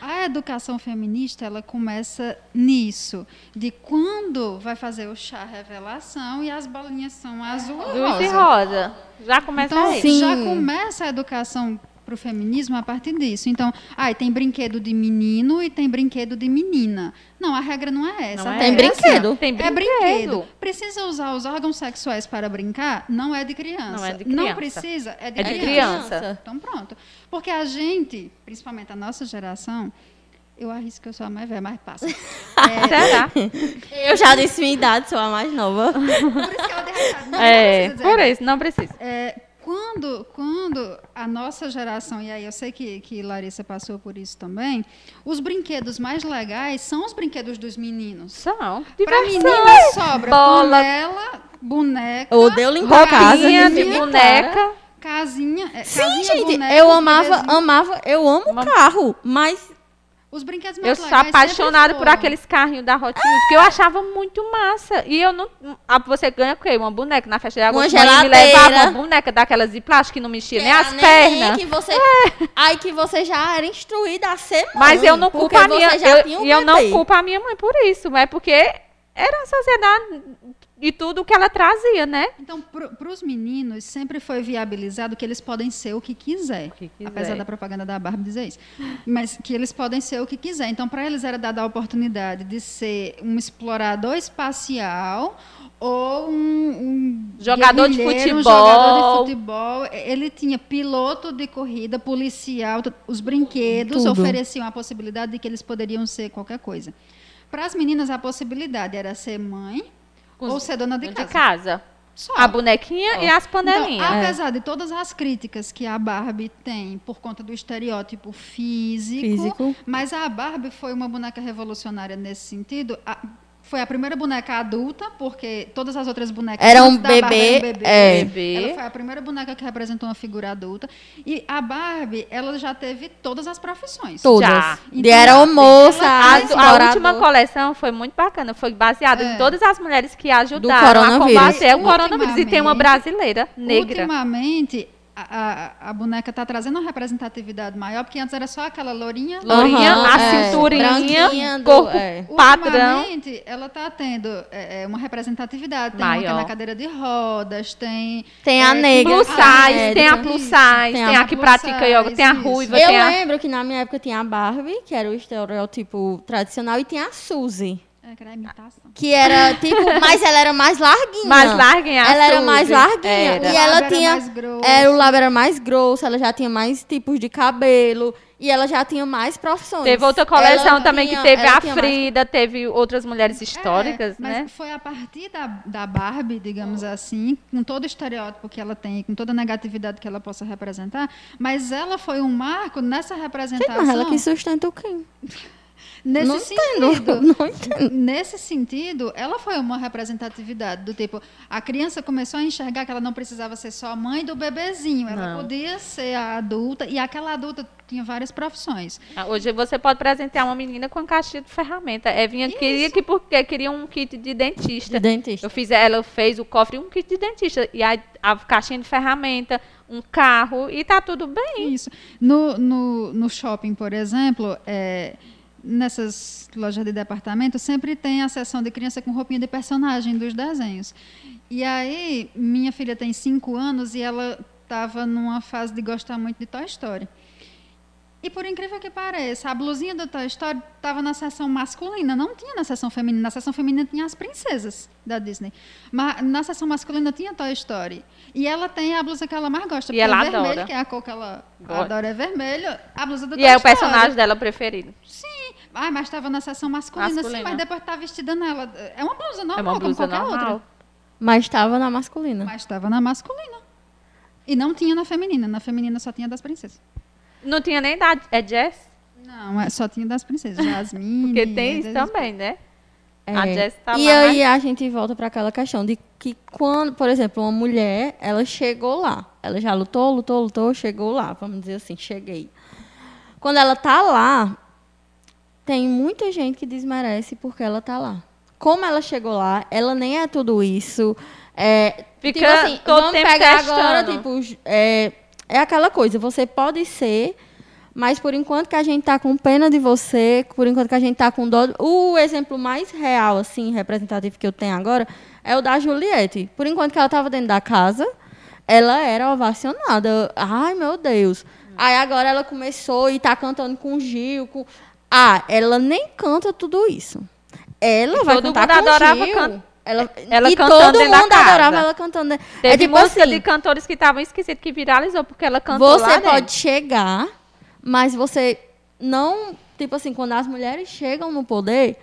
A educação feminista, ela começa nisso, de quando vai fazer o chá revelação e as bolinhas são azul e rosa. Já começa então, aí. Já começa a educação para o feminismo a partir disso. Então, tem brinquedo de menino e tem brinquedo de menina. Não, a regra não é essa. Não tem brinquedo. Assim, tem brinquedo. É brinquedo. Precisa usar os órgãos sexuais para brincar? Não é de criança. Não é de criança. Não precisa, é de criança. Então, pronto. Porque a gente, principalmente a nossa geração, eu arrisco que eu sou a mais velha, mas passa. É. Será? Eu já disse minha idade, sou a mais nova. Por isso que ela derreteu. É, por isso, não precisa. É, quando a nossa geração, e aí eu sei que Larissa passou por isso também, os brinquedos mais legais são os brinquedos dos meninos. São. Para menina sobra panela, boneca, roupinha de boneca. Casinha, sim, gente, boneca, eu amo carro, mas os brinquedos mais legais. Eu sou apaixonada por aqueles carrinhos da Hot Wheels, que eu achava muito massa. E eu não, você ganha o quê? Uma boneca na festa de água, me levava uma boneca daquelas de plástico que não mexia nem as pernas. Aí que você já era instruída a ser mãe. Mas eu não culpo a minha, eu não culpo a minha mãe por isso, é porque era a sociedade e tudo o que ela trazia, né? Então, para os meninos, sempre foi viabilizado que eles podem ser o que quiser. Apesar da propaganda da Barbie dizer isso. Mas que eles podem ser o que quiser. Então, para eles era dada a oportunidade de ser um explorador espacial ou um jogador de futebol. Ele tinha piloto de corrida, policial. Os brinquedos ofereciam a possibilidade de que eles poderiam ser qualquer coisa. Para as meninas, a possibilidade era ser mãe, ou ser dona de casa. Só. A bonequinha e as panelinhas. Então, apesar de todas as críticas que a Barbie tem por conta do estereótipo físico, mas a Barbie foi uma boneca revolucionária nesse sentido. Foi a primeira boneca adulta, porque todas as outras bonecas... Era um bebê. Ela foi a primeira boneca que representou uma figura adulta. E a Barbie, ela já teve todas as profissões. Todas. Já. Então, era almoça, a última coleção foi muito bacana. Foi baseada em todas as mulheres que ajudaram a combater o coronavírus. E tem uma brasileira negra. Ultimamente... A boneca está trazendo uma representatividade maior, porque antes era só aquela lourinha, a cinturinha, corpo padrão. Ultimamente, ela está tendo uma representatividade. Tem maior. Uma que é na cadeira de rodas, tem a negra. Plus size, tem a plus size, tem a que pratica yoga, tem a ruiva. Eu lembro que na minha época tinha a Barbie, que era o estereótipo tradicional, e tinha a Suzy. Que era tipo, mas ela era mais larguinha. Ela era mais larguinha. E ela tinha. O lábio era mais grosso, ela já tinha mais tipos de cabelo. E ela já tinha mais profissões. Teve outra coleção que teve a Frida, teve outras mulheres históricas, mas né? Mas foi a partir da Barbie, digamos assim, com todo o estereótipo que ela tem, com toda a negatividade que ela possa representar, mas ela foi um marco nessa representação. Sim, mas ela que sustenta o quem? Nesse sentido, ela foi uma representatividade do tipo, a criança começou a enxergar que ela não precisava ser só a mãe do bebezinho, ela podia ser a adulta, e aquela adulta tinha várias profissões. Hoje você pode presentear uma menina com um caixinha de ferramenta. Queria um kit de dentista. Ela fez o cofre, um kit de dentista, e a caixinha de ferramenta, um carro, e tá tudo bem. Isso. No shopping, por exemplo, nessas lojas de departamento, sempre tem a seção de criança com roupinha de personagem dos desenhos. E aí, minha filha tem 5 anos e ela estava numa fase de gostar muito de Toy Story. E por incrível que pareça, a blusinha do Toy Story estava na seção masculina, não tinha na seção feminina. Na seção feminina tinha as princesas da Disney. Mas na seção masculina tinha Toy Story. E ela tem a blusa que ela mais gosta. E ela adora. Vermelho, que é a cor que ela adora, é vermelho. A blusa do Toy Story. E é o personagem dela preferido. Sim. Mas estava na seção masculina, sim, mas depois estava vestida nela. É uma blusa normal, como qualquer outra. Mas estava na masculina. E não tinha na feminina. Na feminina só tinha das princesas. Não tinha nem da Jess? Não, só tinha das princesas. Jasmine. Porque tem isso também, né? A Jess tá lá. E aí a gente volta para aquela questão de que quando, por exemplo, uma mulher, ela chegou lá. Ela já lutou, chegou lá. Vamos dizer assim, cheguei. Quando ela tá lá, tem muita gente que desmerece porque ela tá lá. Como ela chegou lá, ela nem é tudo isso. Fica tipo assim, todo vamos tempo pegar testando. Agora, tipo... É aquela coisa, você pode ser, mas por enquanto que a gente está com pena de você, por enquanto que a gente está com dó... O exemplo mais real, assim, representativo que eu tenho agora é o da Juliette. Por enquanto que ela estava dentro da casa, ela era ovacionada. Ai, meu Deus. Aí agora ela começou e está cantando com o Gil. Ela nem canta tudo isso. Ela vai cantar com o Gil. Todo mundo adorava cantar. Ela e todo mundo adorava ela cantando. Teve tipo música assim, de cantores que estavam esquecidos, que viralizou, porque ela cantou lá dentro. Você pode chegar, mas você não... Tipo assim, quando as mulheres chegam no poder,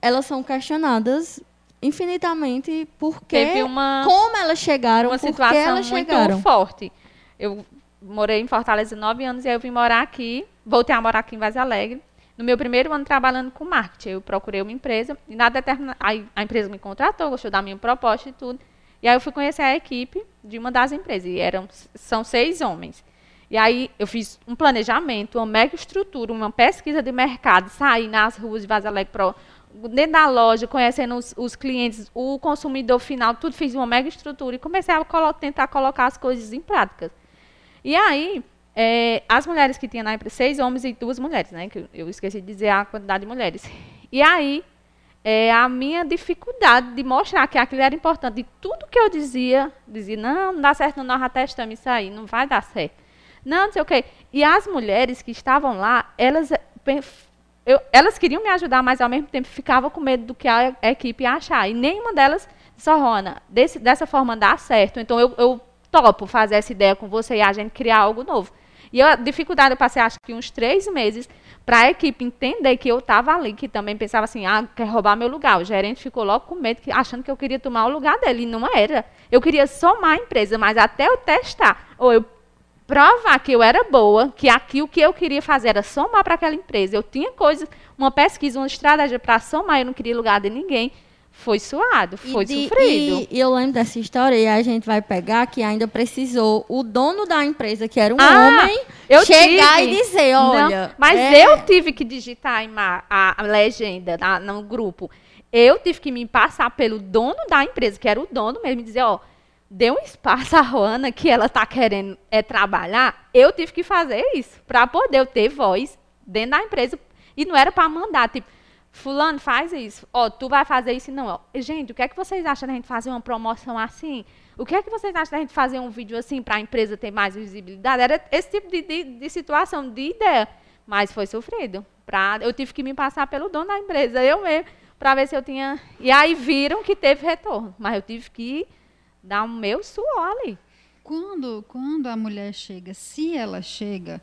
elas são questionadas infinitamente porque como elas chegaram, por que elas chegaram. Muito forte. Eu morei em Fortaleza 9 anos e aí eu vim morar aqui, voltei a morar aqui em Vaz Alegre. No meu primeiro ano trabalhando com marketing, eu procurei uma empresa e aí a empresa me contratou, gostou da minha proposta e tudo. E aí eu fui conhecer a equipe de uma das empresas e são 6 homens. E aí eu fiz um planejamento, uma mega estrutura, uma pesquisa de mercado, saí nas ruas de Vaz Alegre, dentro da loja, conhecendo os clientes, o consumidor final, tudo, fiz uma mega estrutura e comecei a tentar colocar as coisas em prática. E aí, as mulheres que tinha na empresa, 6 homens e 2 mulheres, né, que eu esqueci de dizer a quantidade de mulheres. E aí, a minha dificuldade de mostrar que aquilo era importante, e tudo que eu dizia, não dá certo, nós já testamos isso aí, não vai dar certo. Não sei o quê. E as mulheres que estavam lá, elas queriam me ajudar, mas ao mesmo tempo ficavam com medo do que a equipe ia achar. E nenhuma delas disse, Roana, dessa forma dá certo. Então eu topo fazer essa ideia com você e a gente criar algo novo. E a dificuldade eu passei acho que uns 3 meses para a equipe entender que eu estava ali, que também pensava assim, quer roubar meu lugar. O gerente ficou logo com medo, achando que eu queria tomar o lugar dele. E não era. Eu queria somar a empresa, mas até eu testar, ou eu provar que eu era boa, que aquilo que eu queria fazer era somar para aquela empresa. Eu tinha coisas, uma pesquisa, uma estratégia para somar, eu não queria lugar de ninguém. Foi suado, foi sofrido. E eu lembro dessa história, e a gente vai pegar que ainda precisou o dono da empresa, que era um homem, chegar e dizer, olha... Não, mas eu tive que digitar a legenda no grupo. Eu tive que me passar pelo dono da empresa, que era o dono mesmo, e dizer, ó... Deu um espaço à Roana, que ela está querendo trabalhar, eu tive que fazer isso, para poder ter voz dentro da empresa. E não era para mandar, tipo, fulano, faz isso, tu vai fazer isso e não. Gente, o que é que vocês acham da gente fazer uma promoção assim? O que é que vocês acham da gente fazer um vídeo assim, para a empresa ter mais visibilidade? Era esse tipo de situação, de ideia, mas foi sofrido. Eu tive que me passar pelo dono da empresa, eu mesmo, para ver se eu tinha... E aí viram que teve retorno, mas eu tive que... Dá o meu suor ali. Quando a mulher chega, se ela chega,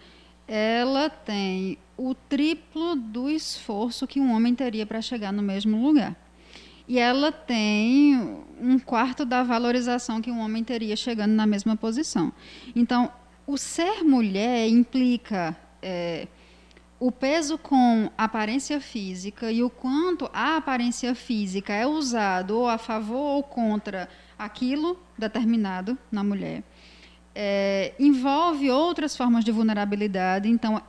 ela tem o triplo do esforço que um homem teria para chegar no mesmo lugar. E ela tem 1/4 da valorização que um homem teria chegando na mesma posição. Então, o ser mulher implica... o peso com aparência física e o quanto a aparência física é usado ou a favor ou contra aquilo determinado na mulher. Envolve outras formas de vulnerabilidade. Então,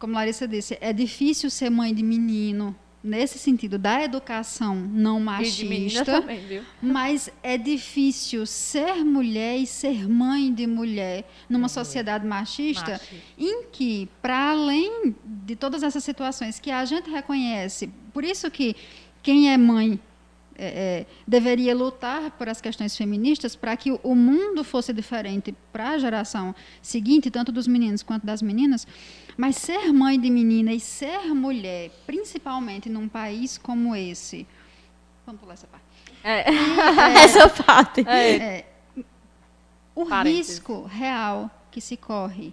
como Larissa disse, é difícil ser mãe de menino, nesse sentido da educação não machista. E de menina também, viu? Mas é difícil ser mulher e ser mãe de mulher numa sociedade machista, em que, para além de todas essas situações que a gente reconhece, por isso que quem é mãe deveria lutar por as questões feministas para que o mundo fosse diferente para a geração seguinte, tanto dos meninos quanto das meninas. Mas ser mãe de menina e ser mulher, principalmente num país como esse... Vamos pular essa parte. Essa parte. O risco real que se corre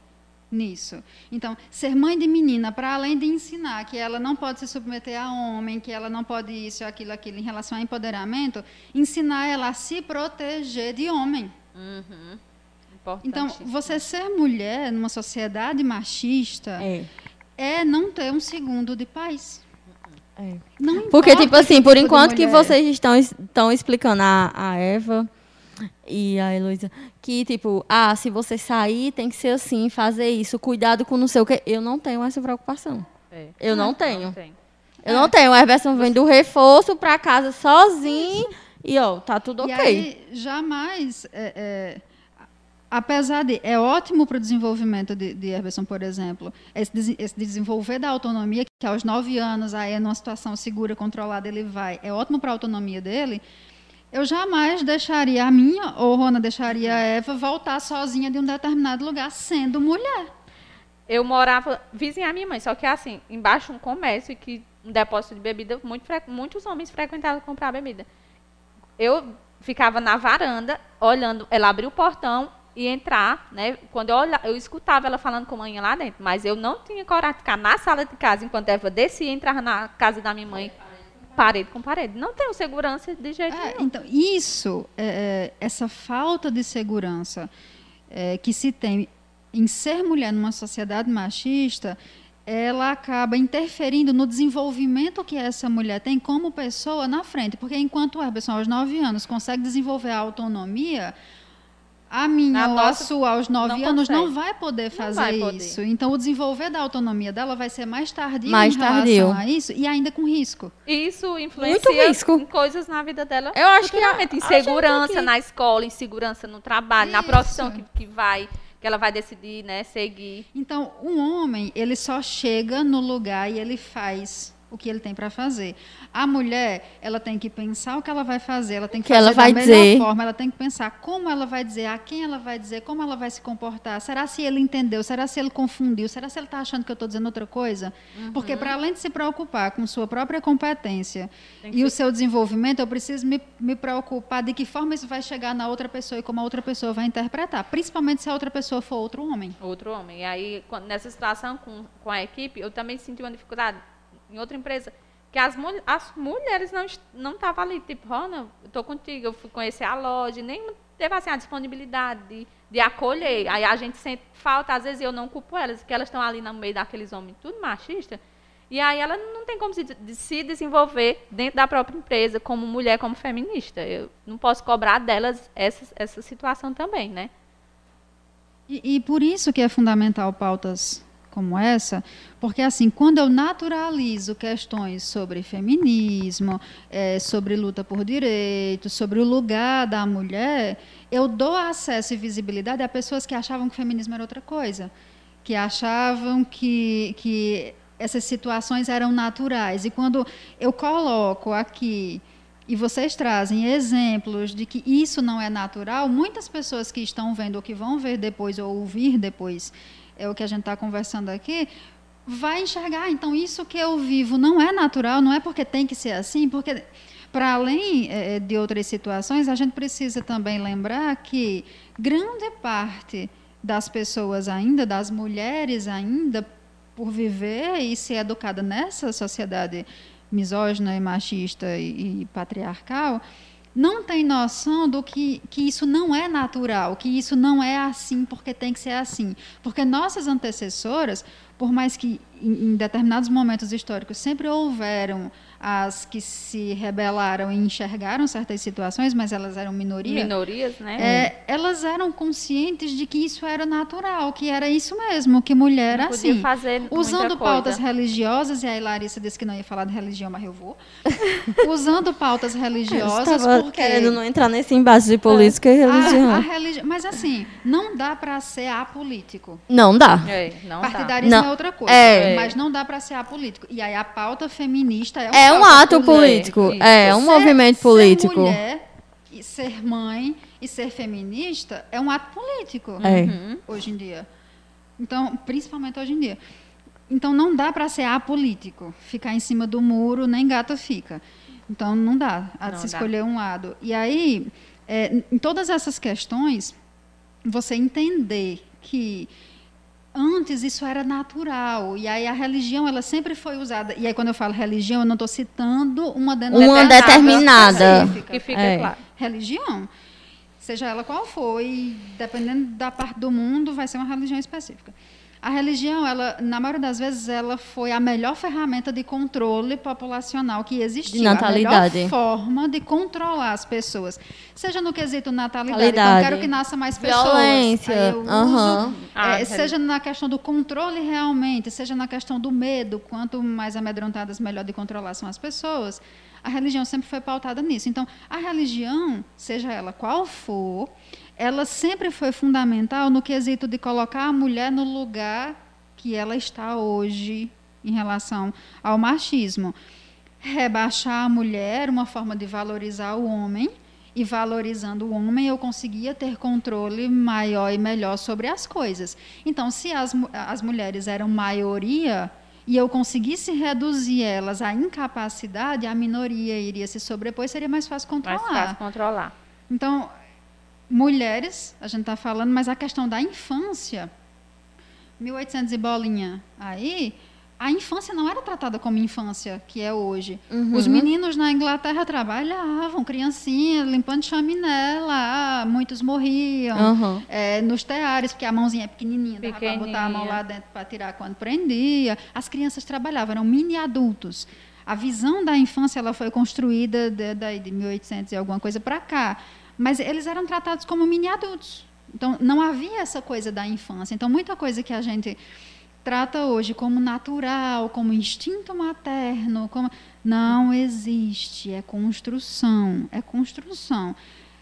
nisso. Então, ser mãe de menina, para além de ensinar que ela não pode se submeter a homem, que ela não pode isso, aquilo, em relação a empoderamento, ensinar ela a se proteger de homem. Uhum. Então, você ser mulher numa sociedade machista é não ter um segundo de paz. Não. Porque, tipo assim, por enquanto que vocês estão explicando a Eva e a Heloísa, que, tipo, se você sair, tem que ser assim, fazer isso, cuidado com não sei o quê. Eu não tenho essa preocupação. Eu não tenho. Eu não tenho. A Everson vem do reforço para casa sozinho e, tá tudo ok. E aí, jamais... Apesar de... É ótimo para o desenvolvimento de Everson, por exemplo, esse desenvolver da autonomia, que aos 9 anos, aí é numa situação segura, controlada, ele vai. É ótimo para a autonomia dele. Eu jamais deixaria a minha, ou Roana deixaria a Eva, voltar sozinha de um determinado lugar, sendo mulher. Eu morava vizinha a minha mãe, só que assim, embaixo um comércio, que um depósito de bebida, muitos homens frequentavam comprar bebida. Eu ficava na varanda, olhando, ela abriu o portão, e entrar, né? Quando eu escutava ela falando com a mãe lá dentro, mas eu não tinha coragem de ficar na sala de casa enquanto Eva descia e entrava na casa da minha mãe. parede com parede. Não tenho segurança de jeito nenhum. Então, isso, essa falta de segurança que se tem em ser mulher numa sociedade machista, ela acaba interferindo no desenvolvimento que essa mulher tem como pessoa na frente. Porque enquanto a pessoa aos 9 anos consegue desenvolver a autonomia, a minha ou a sua aos 9 anos não vai poder fazer isso. Então, o desenvolver da autonomia dela vai ser mais tardio em relação a isso e ainda com risco. Isso influencia muito risco em coisas na vida dela. Eu acho que realmente insegurança na escola, insegurança no trabalho, isso, na profissão que vai... que ela vai decidir, né, seguir. Então, um homem, ele só chega no lugar e ele faz o que ele tem para fazer. A mulher, ela tem que pensar o que ela vai fazer, ela tem que fazer da melhor forma, ela tem que pensar como ela vai dizer, a quem ela vai dizer, como ela vai se comportar. Será se ele entendeu? Será se ele confundiu? Será se ele está achando que eu estou dizendo outra coisa? Uhum. Porque, para além de se preocupar com sua própria competência e o seu desenvolvimento, eu preciso me preocupar de que forma isso vai chegar na outra pessoa e como a outra pessoa vai interpretar, principalmente se a outra pessoa for outro homem. Outro homem. E aí, nessa situação com a equipe, eu também senti uma dificuldade em outra empresa, que as mulheres não estavam ali, tipo, Roana, eu estou contigo, eu fui conhecer a loja, nem teve assim, a disponibilidade de acolher. Aí a gente sente falta, às vezes eu não culpo elas, porque elas estão ali no meio daqueles homens, tudo machista, e aí ela não tem como se desenvolver dentro da própria empresa, como mulher, como feminista. Eu não posso cobrar delas essa situação também, né? E por isso que é fundamental pautas como essa, porque assim, quando eu naturalizo questões sobre feminismo, sobre luta por direitos, sobre o lugar da mulher, eu dou acesso e visibilidade a pessoas que achavam que o feminismo era outra coisa, que achavam que essas situações eram naturais. E quando eu coloco aqui, e vocês trazem exemplos de que isso não é natural, muitas pessoas que estão vendo ou que vão ver depois ou ouvir depois, é o que a gente está conversando aqui, vai enxergar, então, isso que eu vivo não é natural, não é porque tem que ser assim, porque, para além de outras situações, a gente precisa também lembrar que grande parte das pessoas ainda, das mulheres ainda, por viver e ser educada nessa sociedade misógina e machista e patriarcal, não tem noção do que isso não é natural, que isso não é assim porque tem que ser assim. Porque nossas antecessoras, por mais que em determinados momentos históricos sempre houveram as que se rebelaram e enxergaram certas situações, mas elas eram minoria. Minorias, né? Elas eram conscientes de que isso era natural, que era isso mesmo, que mulher era assim. Usando pautas religiosas, e aí Larissa disse que não ia falar de religião, mas eu vou. Usando pautas religiosas, porque querendo não entrar nesse embate de política e religião. Mas assim, não dá para ser apolítico. Não dá. Não partidarismo dá. É outra coisa, mas não dá para ser apolítico. E aí a pauta feminista é um ato político, é um movimento político. Ser mulher, e ser mãe e ser feminista é um ato político hoje em dia. Então, principalmente hoje em dia. Então, não dá para ser apolítico, ficar em cima do muro, nem gato fica. Então, não dá se escolher um lado. E aí, em todas essas questões, você entender que antes isso era natural, e aí a religião ela sempre foi usada, e aí quando eu falo religião, eu não estou citando uma determinada que fica claro. Religião, seja ela qual for, e dependendo da parte do mundo, vai ser uma religião específica. A religião, ela, na maioria das vezes, ela foi a melhor ferramenta de controle populacional que existiu. De natalidade. A melhor forma de controlar as pessoas. Seja no quesito natalidade, então quero que nasça mais pessoas. Violência. Aí eu uso, seja na questão do controle realmente, seja na questão do medo, quanto mais amedrontadas, melhor de controlar são as pessoas. A religião sempre foi pautada nisso. Então, a religião, seja ela qual for, ela sempre foi fundamental no quesito de colocar a mulher no lugar que ela está hoje em relação ao machismo. Rebaixar a mulher, uma forma de valorizar o homem, e valorizando o homem eu conseguia ter controle maior e melhor sobre as coisas. Então, se as mulheres eram maioria e eu conseguisse reduzir elas à incapacidade, a minoria iria se sobrepor, seria mais fácil controlar. Mais fácil controlar. Então, mulheres, a gente está falando, mas a questão da infância, 1800 e bolinha aí, a infância não era tratada como infância, que é hoje. Uhum. Os meninos na Inglaterra trabalhavam, criancinha, limpando chaminé lá, muitos morriam. Uhum. Nos teares, porque a mãozinha é pequenininha, dava para botar a mão lá dentro para tirar quando prendia. As crianças trabalhavam, eram mini-adultos. A visão da infância ela foi construída de 1800 e alguma coisa para cá. Mas eles eram tratados como mini-adultos. Então, não havia essa coisa da infância. Então, muita coisa que a gente... trata hoje como natural, como instinto materno, como... não existe, é construção, é construção.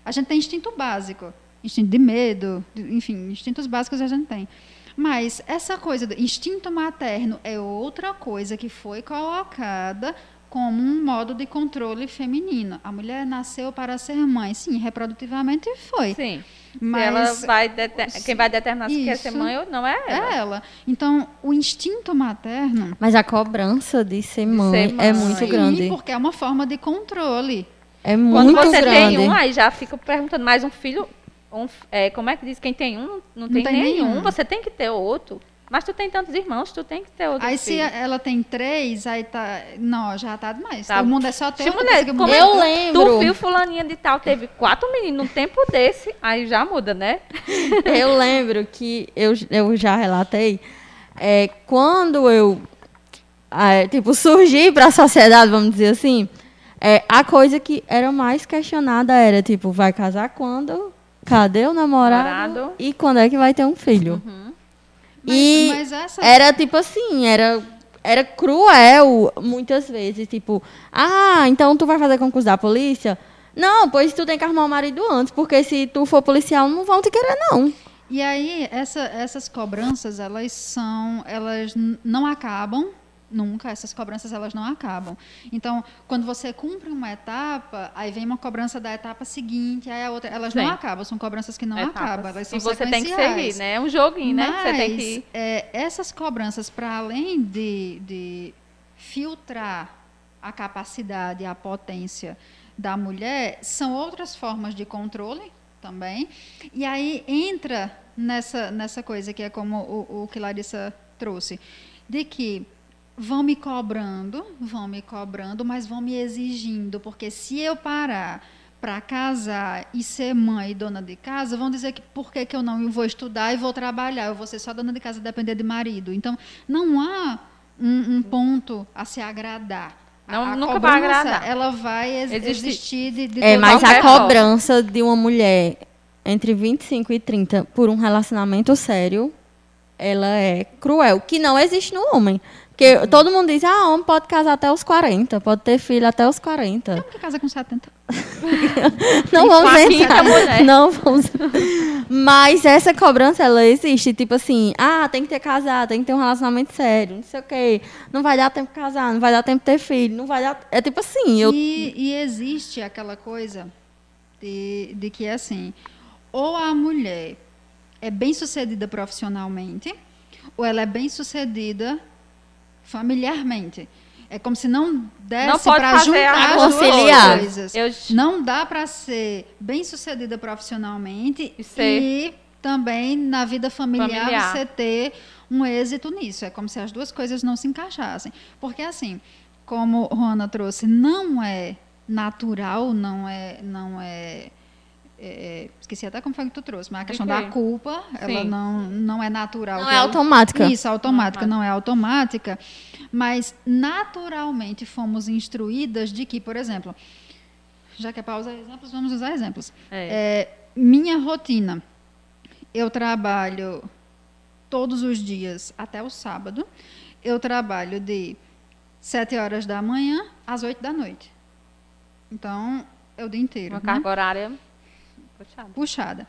A gente tem instinto básico, instinto de medo, enfim, instintos básicos a gente tem. Mas essa coisa do instinto materno é outra coisa que foi colocada como um modo de controle feminino. A mulher nasceu para ser mãe, sim, reprodutivamente foi. Sim. Mas ela vai quem vai determinar se quer ser mãe ou não é ela. É ela. Então, o instinto materno... Mas a cobrança de ser mãe é muito grande. Sim, porque é uma forma de controle. É muito grande. Quando você tem um, aí já fica perguntando, mas um filho... como é que diz? Quem tem um, não tem nenhum. Você tem que ter outro. Mas tu tem tantos irmãos, tu tem que ter outro aí filho. Aí se ela tem 3, aí tá... Não, já tá demais. Tá. O mundo é só teu. Eu lembro. Tu viu fulaninha de tal, teve 4 meninos num tempo desse, aí já muda, né? Eu lembro que eu já relatei, quando eu surgi para a sociedade, vamos dizer assim, a coisa que era mais questionada era, vai casar quando? Cadê o namorado? E quando é que vai ter um filho? Uhum. Mas essa... era era cruel muitas vezes, então tu vai fazer concurso da polícia? Não, pois tu tem que arrumar o marido antes, porque se tu for policial não vão te querer, não. E aí, essas cobranças, elas não acabam nunca, essas cobranças elas não acabam. Então, quando você cumpre uma etapa, aí vem uma cobrança da etapa seguinte, aí a outra, elas não acabam, são cobranças que não acabam, elas são sequenciais. E você tem que seguir, né? É um joguinho, né? Você tem que... essas cobranças, para além de filtrar a capacidade, a potência da mulher, são outras formas de controle também. E aí entra nessa coisa que é como o que Larissa trouxe, de que vão me cobrando, mas vão me exigindo, porque se eu parar para casar e ser mãe e dona de casa, vão dizer que por que eu não vou estudar e vou trabalhar, eu vou ser só dona de casa e depender de marido. Então, não há um ponto a se agradar. Nunca vai agradar. Ela vai existir de mas a cobrança de uma mulher entre 25 e 30 por um relacionamento sério, ela é cruel, que não existe no homem. Porque todo mundo diz, homem pode casar até os 40, pode ter filho até os 40. Tem que casar com 70. Não vamos. Mas essa cobrança, ela existe. Tem que ter casado, tem que ter um relacionamento sério, não sei o quê. Não vai dar tempo de casar, não vai dar tempo de ter filho, não vai dar... E existe aquela coisa de que é assim, ou a mulher é bem-sucedida profissionalmente, ou ela é bem-sucedida... familiarmente. É como se não desse para juntar as duas coisas. Não dá para ser bem-sucedida profissionalmente e também na vida familiar você ter um êxito nisso. É como se as duas coisas não se encaixassem. Porque, assim, como Roana trouxe, não é natural, esqueci até como foi que tu trouxe, mas a questão da culpa, ela não é natural. Não é automática. Isso, automática, não é automática. Mas, naturalmente, fomos instruídas de que, por exemplo, já que é para usar exemplos, vamos usar exemplos. Minha rotina, eu trabalho todos os dias até o sábado, eu trabalho de 7 horas da manhã às 8 da noite. Então, é o dia inteiro. Uma carga horária... puxada.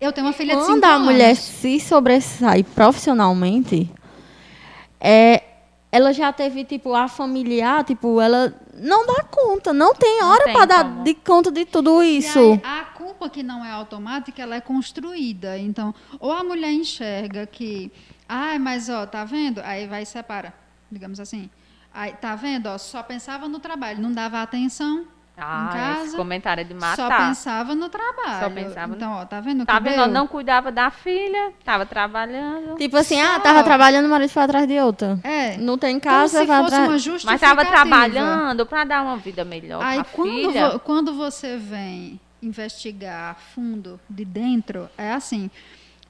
Eu tenho uma filha de 5 anos. Quando a mulher se sobressai profissionalmente, ela já teve, a familiar, ela não dá conta, não tem hora para dar de conta de tudo isso. E aí, a culpa que não é automática, ela é construída. Então, ou a mulher enxerga que, tá vendo? Aí vai e separa, digamos assim. Aí, tá vendo? Só pensava no trabalho, não dava atenção Ah, casa, esse comentário é de matar. Só pensava no trabalho. Só pensava então, ó, tá vendo? Tá vendo? Não cuidava da filha, tava trabalhando. Tipo assim, ah, tava trabalhando, o marido foi atrás de outra. É. Não tem casa, então, se fosse uma justificativa. Mas tava trabalhando para dar uma vida melhor pra filha. Quando você vem investigar a fundo de dentro, é assim,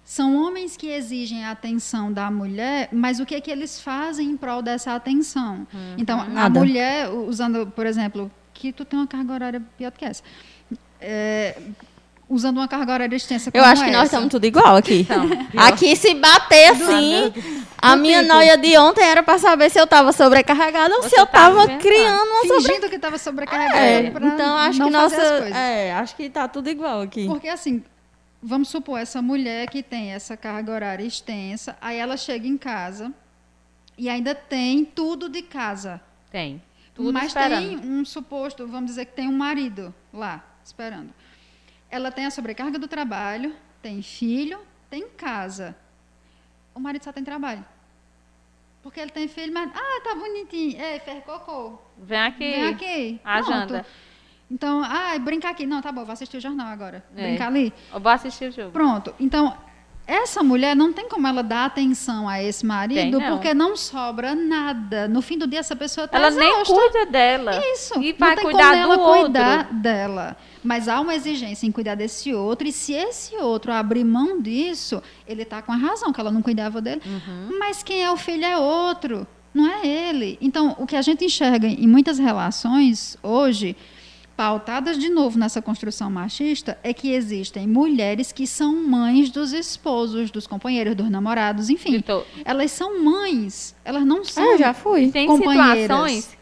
são homens que exigem a atenção da mulher, mas o que é que eles fazem em prol dessa atenção? Então, nada. A mulher, usando, por exemplo, que tu tem uma carga horária pior do que essa. É, usando uma carga horária extensa como essa. Eu acho que nós estamos tudo igual aqui. Então, aqui se bater assim, a minha noia de ontem era para saber se eu estava sobrecarregada ou se eu estava criando uma sobrecarga. Fingindo que estava sobrecarregada. É, então, acho que acho que está tudo igual aqui. Porque assim, vamos supor, essa mulher que tem essa carga horária extensa, aí ela chega em casa e ainda tem tudo de casa. Tem. Tudo mas esperando. Tem um suposto, vamos dizer que tem um marido lá, esperando. Ela tem a sobrecarga do trabalho, tem filho, tem casa. O marido só tem trabalho. Porque ele tem filho, mas... Ah, tá bonitinho. É, fez cocô. Vem aqui. Vem aqui. Agenda. Então, brincar aqui. Não, tá bom, vou assistir o jornal agora. É. Brincar ali. Eu vou assistir o jogo. Pronto. Então, essa mulher não tem como ela dar atenção a esse marido, porque não sobra nada. No fim do dia, essa pessoa tá exausta. Ela nem cuida dela. Isso. E vai cuidar do outro. Não tem como ela cuidar dela. Mas há uma exigência em cuidar desse outro. E se esse outro abrir mão disso, ele tá com a razão, que ela não cuidava dele. Uhum. Mas quem é o filho é outro, não é ele. Então, o que a gente enxerga em muitas relações hoje, pautadas de novo nessa construção machista, é que existem mulheres que são mães dos esposos, dos companheiros, dos namorados, enfim. Elas são mães, elas não são companheiras. Eu já fui. Tem situações,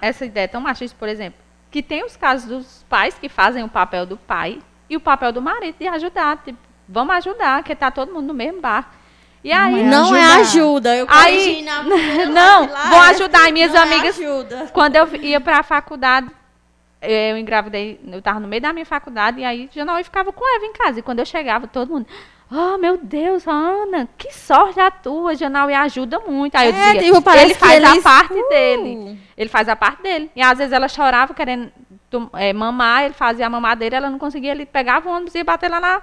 essa ideia é tão machista, por exemplo, que tem os casos dos pais que fazem o papel do pai e o papel do marido de ajudar. Tipo, vamos ajudar, que está todo mundo no mesmo barco. E aí, não é ajuda. Eu corrigi na mulher, não, vou ajudar. E minhas amigas, quando eu ia para a faculdade, eu engravidei, eu estava no meio da minha faculdade, e aí eu ficava com Eva em casa. E quando eu chegava, todo mundo... Oh, meu Deus, Ana, que sorte a tua, Janauê ajuda muito. Aí eu dizia, tipo, ele faz a parte dele. Ele faz a parte dele. E às vezes ela chorava querendo mamar, ele fazia a mamadeira, ela não conseguia, ele pegava o ônibus e ia bater lá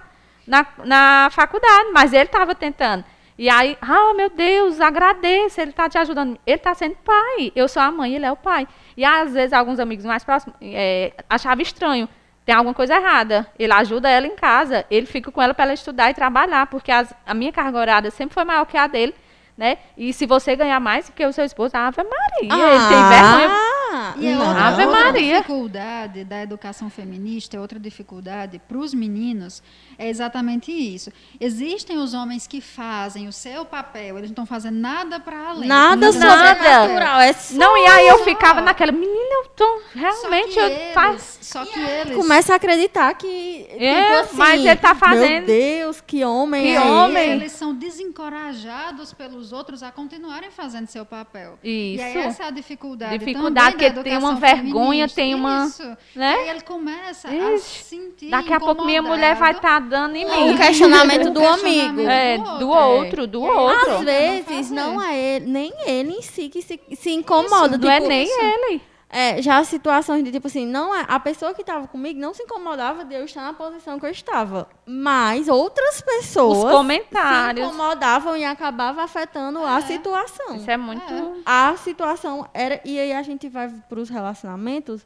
na faculdade, mas ele estava tentando. E aí, meu Deus, agradeço, ele está te ajudando. Ele está sendo pai, eu sou a mãe, ele é o pai. E às vezes alguns amigos mais próximos achavam estranho. Tem alguma coisa errada. Ele ajuda ela em casa, ele fica com ela para ela estudar e trabalhar, porque a minha carga horária sempre foi maior que a dele, né? E se você ganhar mais que o seu esposo, Ave Maria, ele tem vergonha. E outra dificuldade da educação feminista, outra dificuldade para os meninos é exatamente isso. Existem os homens que fazem o seu papel, eles não estão fazendo nada para além. Nada. Natural, não, e aí eu ficava naquela, menina, eu tô realmente... Só que eles começam a acreditar que... tipo assim, mas ele tá fazendo... Meu Deus, que homem homem. Eles são desencorajados pelos outros a continuarem fazendo seu papel. Isso. E aí essa é a dificuldade porque tem uma vergonha, tem uma... Isso. Né? Aí ele começa a se sentir daqui a pouco minha mulher vai estar dando em mim. O questionamento do amigo. Do outro. Às vezes, não é ele, nem ele em si que se incomoda. Tipo, não é nem ele. Já situações de tipo assim, não é, a pessoa que estava comigo não se incomodava de eu estar na posição que eu estava, mas outras pessoas se incomodavam e acabavam afetando a situação. Isso é muito... A situação era... E aí a gente vai para os relacionamentos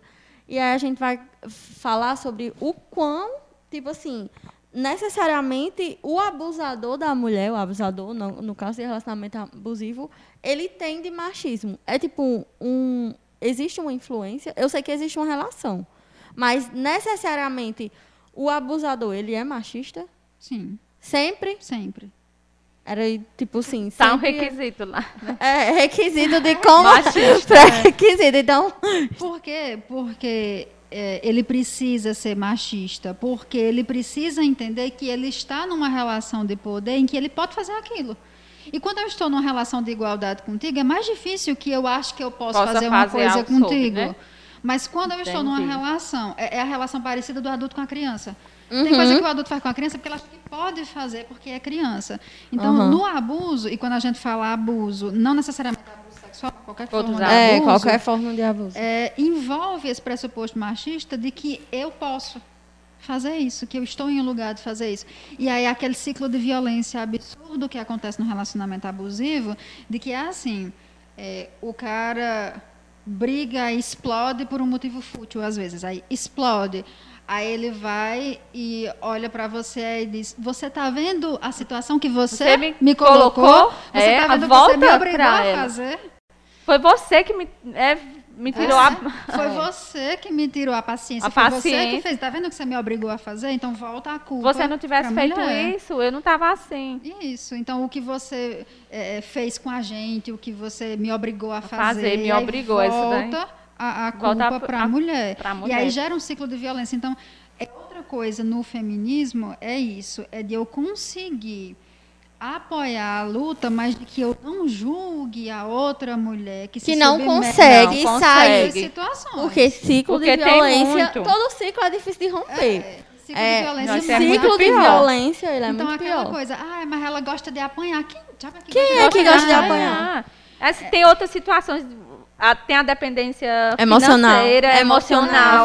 e aí a gente vai falar sobre o quão, tipo assim, necessariamente o abusador da mulher, o abusador, no caso de relacionamento abusivo, ele tem de machismo. É tipo um... Existe uma influência, eu sei que existe uma relação, mas necessariamente o abusador, ele é machista? Sim. Sempre? Sempre. Era tipo assim... Tá um requisito lá. Né? É, requisito de como... Machista. Requisito, então... Por quê? Porque ele precisa ser machista, porque ele precisa entender que ele está numa relação de poder em que ele pode fazer aquilo. E quando eu estou numa relação de igualdade contigo, é mais difícil que eu acho que eu posso fazer uma coisa contigo. Sobre, né? Mas quando eu estou numa relação, é a relação parecida do adulto com a criança. Uhum. Tem coisa que o adulto faz com a criança porque ela acha que pode fazer porque é criança. Então, no abuso, e quando a gente fala abuso, não necessariamente abuso sexual, sexual, qualquer forma de abuso, qualquer forma de abuso. Envolve esse pressuposto machista de que eu posso fazer isso, que eu estou em um lugar de fazer isso. E aí aquele ciclo de violência absurdo que acontece no relacionamento abusivo, de que é assim, o cara briga e explode por um motivo fútil, às vezes, aí explode. Aí ele vai e olha para você e diz, você está vendo a situação que você me colocou? Você está vendo que você me obrigou a fazer? Foi você que me tirou a... Foi você que me tirou a paciência. Foi você que fez. Está vendo que você me obrigou a fazer? Então volta a culpa. Você não tivesse feito isso, eu não estava assim. Isso. Então o que você fez com a gente, o que você me obrigou a fazer me obrigou a isso daí. A culpa para a mulher. E aí gera um ciclo de violência. Então, outra coisa no feminismo é isso, é de eu conseguir apoiar a luta, mas de que eu não julgue a outra mulher que se não consegue sair de situações. Porque ciclo de violência, todo ciclo é difícil de romper. Ciclo de violência ele é então, muito pior. Então, aquela coisa, mas ela gosta de apanhar. Quem é que gosta de apanhar? Tem outras situações... Tem a dependência emocional,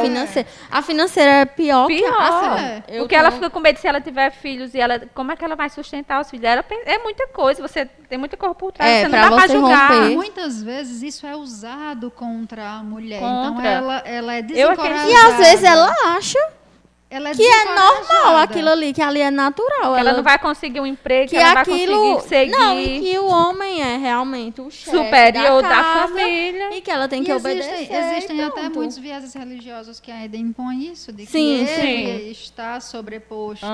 financeira. A financeira é pior. Que a porque ela fica com medo se ela tiver filhos e ela, como é que ela vai sustentar os filhos dela? É muita coisa, você tem muita coisa por trás, você não dá para julgar. Muitas vezes isso é usado contra a mulher, então ela é desencorajada. E às vezes ela acha que é normal aquilo ali, que ali é natural. Ela não vai conseguir um emprego, que ela não vai conseguir seguir. Não, e que o homem é realmente o chefe superior da família. E que ela tem que obedecer. Existem até muitos vieses religiosos que ainda impõem isso, de que ele está sobreposto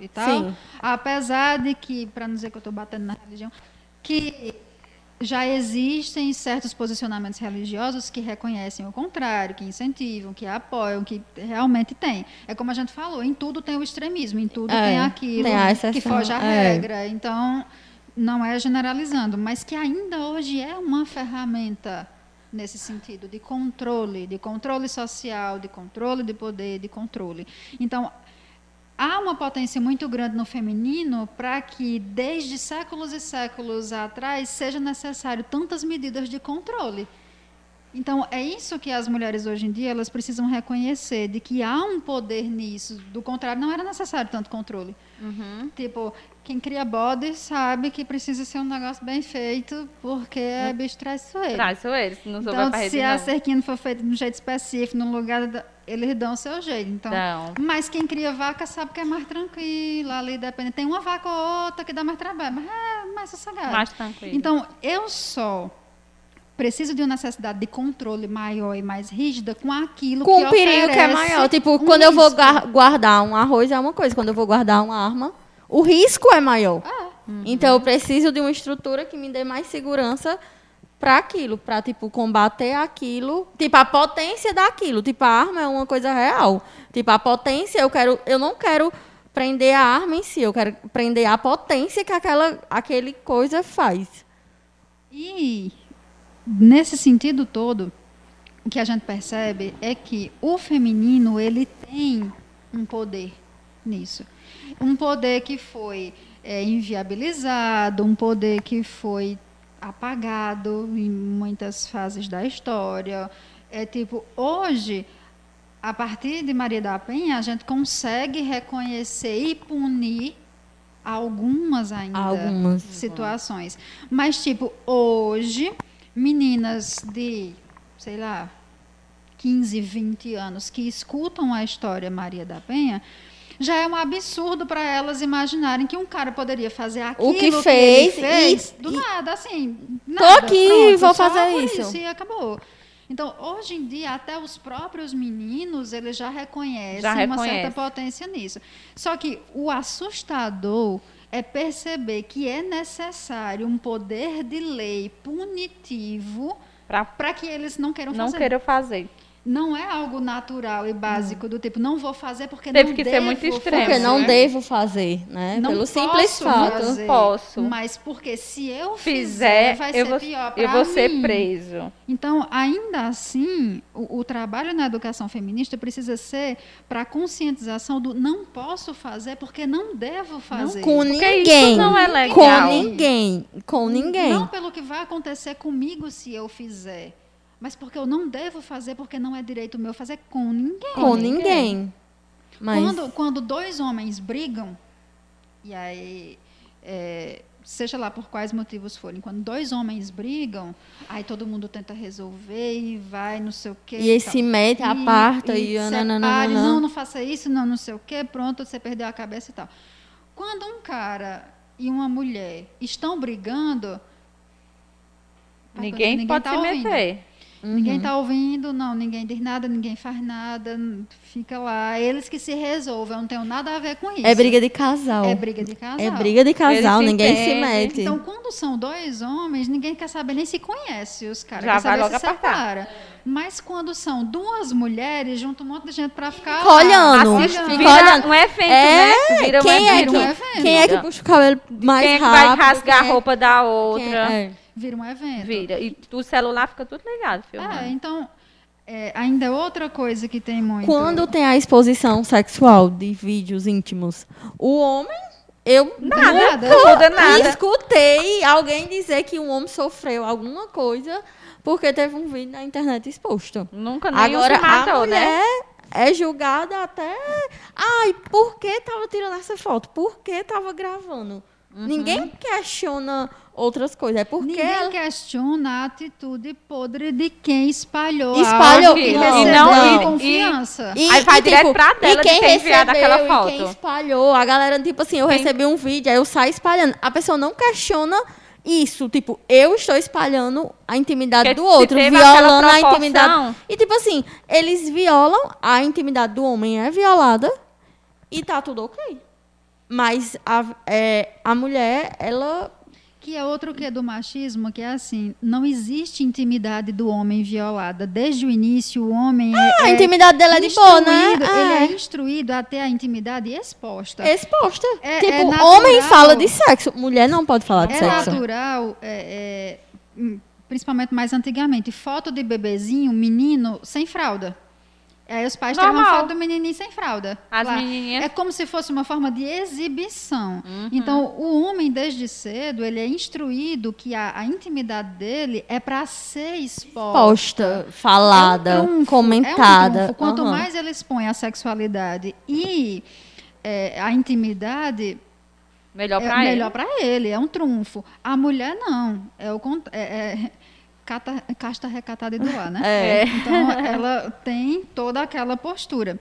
e tal. Sim. Apesar de que, para não dizer que eu estou batendo na religião, que já existem certos posicionamentos religiosos que reconhecem o contrário, que incentivam, que apoiam, que realmente tem. É como a gente falou, em tudo tem o extremismo, em tudo tem aquilo tem a exceção, que foge à regra. Então, não é generalizando, mas que ainda hoje é uma ferramenta nesse sentido de controle social, de controle de poder, de controle. Então, há uma potência muito grande no feminino para que, desde séculos e séculos atrás, seja necessário tantas medidas de controle. Então, é isso que as mulheres hoje em dia elas precisam reconhecer, de que há um poder nisso. Do contrário, não era necessário tanto controle. Tipo, quem cria bode sabe que precisa ser um negócio bem feito, porque é bicho traiçoeiro. Não sou então, se a cerquinha não for feita de um jeito específico, num lugar... Eles dão o seu jeito, então. Mas quem cria vaca sabe que é mais tranquilo, ali depende. Tem uma vaca ou outra que dá mais trabalho, mas é mais sossegado. Mais tranquilo. Então, eu só preciso de uma necessidade de controle maior e mais rígida com aquilo que oferece. Com o perigo que é maior. Tipo, quando eu vou guardar um arroz é uma coisa, quando eu vou guardar uma arma, o risco é maior. Então, eu preciso de uma estrutura que me dê mais segurança para aquilo, para, tipo, combater aquilo, tipo, a potência daquilo, tipo, a arma é uma coisa real, tipo, a potência, eu não quero prender a arma em si, eu quero prender a potência que aquele coisa faz. E, nesse sentido todo, o que a gente percebe é que o feminino, ele tem um poder nisso, um poder que foi inviabilizado, um poder que foi apagado em muitas fases da história. É tipo, hoje, a partir de Maria da Penha, a gente consegue reconhecer e punir algumas situações. Mas, tipo, hoje, meninas de, sei lá, 15, 20 anos que escutam a história Maria da Penha, já é um absurdo para elas imaginarem que um cara poderia fazer aquilo que ele fez do nada, assim. Tô aqui, pronto, vou fazer isso. E acabou. Então, hoje em dia, até os próprios meninos, eles já reconhecem certa potência nisso. Só que o assustador é perceber que é necessário um poder de lei punitivo para que eles não queiram fazer. não é algo natural e básico do tipo, não vou fazer porque não devo. Teve que ser muito extremo. Porque não devo fazer, né? Não. Pelo simples fato. Não posso. Mas porque se eu fizer, vai ser pior para mim. Eu vou ser preso. Então, ainda assim, o trabalho na educação feminista precisa ser para a conscientização do não posso fazer porque não devo fazer. Não, com ninguém. Porque isso não é legal. Com ninguém. Com ninguém. Não pelo que vai acontecer comigo se eu fizer. Mas porque eu não devo fazer, porque não é direito meu fazer com ninguém. Com ninguém. Mas... Quando dois homens brigam, e aí, seja lá por quais motivos forem, quando dois homens brigam, aí todo mundo tenta resolver e vai, não sei o quê. E aí se mete, aparta e separa, não faça isso, não sei o quê, pronto, você perdeu a cabeça e tal. Quando um cara e uma mulher estão brigando... Ninguém pode se meter. Uhum. Ninguém está ouvindo, não, ninguém diz nada, ninguém faz nada, fica lá. Eles que se resolvem, eu não tenho nada a ver com isso. É briga de casal. É briga de casal. É briga de casal, ninguém se mete. Então, quando são dois homens, ninguém quer saber, nem se conhece os caras. Já vai logo apartar. Mas quando são duas mulheres, junta um monte de gente pra ficar olhando. Não é evento, né? Vira um evento. Quem é que puxa o cabelo mais rápido? Quem é que vai rasgar a roupa da outra? Vira um evento. Vira. E o celular fica tudo ligado, filmando. Então, ainda outra coisa que tem muito... Quando tem a exposição sexual de vídeos íntimos, o homem... Eu nada. Escutei alguém dizer que um homem sofreu alguma coisa porque teve um vídeo na internet exposto. Nunca nem agora se matou, a mulher, né? É julgada até... Ai, por que estava tirando essa foto? Por que estava gravando? Uhum. Ninguém questiona outras coisas. É porque ninguém questiona a atitude podre de quem espalhou algo e não confiança. Aí vai direto pra dela de ter enviado aquela foto. E quem espalhou, a galera, tipo assim, eu recebi um vídeo, aí eu saio espalhando. A pessoa não questiona isso. Tipo, eu estou espalhando a intimidade do outro, violando a intimidade. E tipo assim, eles violam, a intimidade do homem é violada e tá tudo ok. Mas a mulher, ela... Que é outro que é do machismo, que é assim, não existe intimidade do homem violada. Desde o início, o homem a intimidade dela é de boa, né? Ele é instruído a ter a intimidade exposta. Exposta. Tipo, natural, homem fala de sexo, mulher não pode falar de sexo. Natural, principalmente mais antigamente, foto de bebezinho, menino, sem fralda. Aí os pais tiram uma foto do menininho sem fralda. As menininhas... É como se fosse uma forma de exibição. Uhum. Então, o homem, desde cedo, ele é instruído que a intimidade dele é para ser exposta. Falada, comentada. Quanto mais ele expõe a sexualidade e a intimidade... Melhor para ele. Melhor para ele, é um trunfo. A mulher, não. É o contrário. Casta recatada e do ar, né? Então, ela tem toda aquela postura.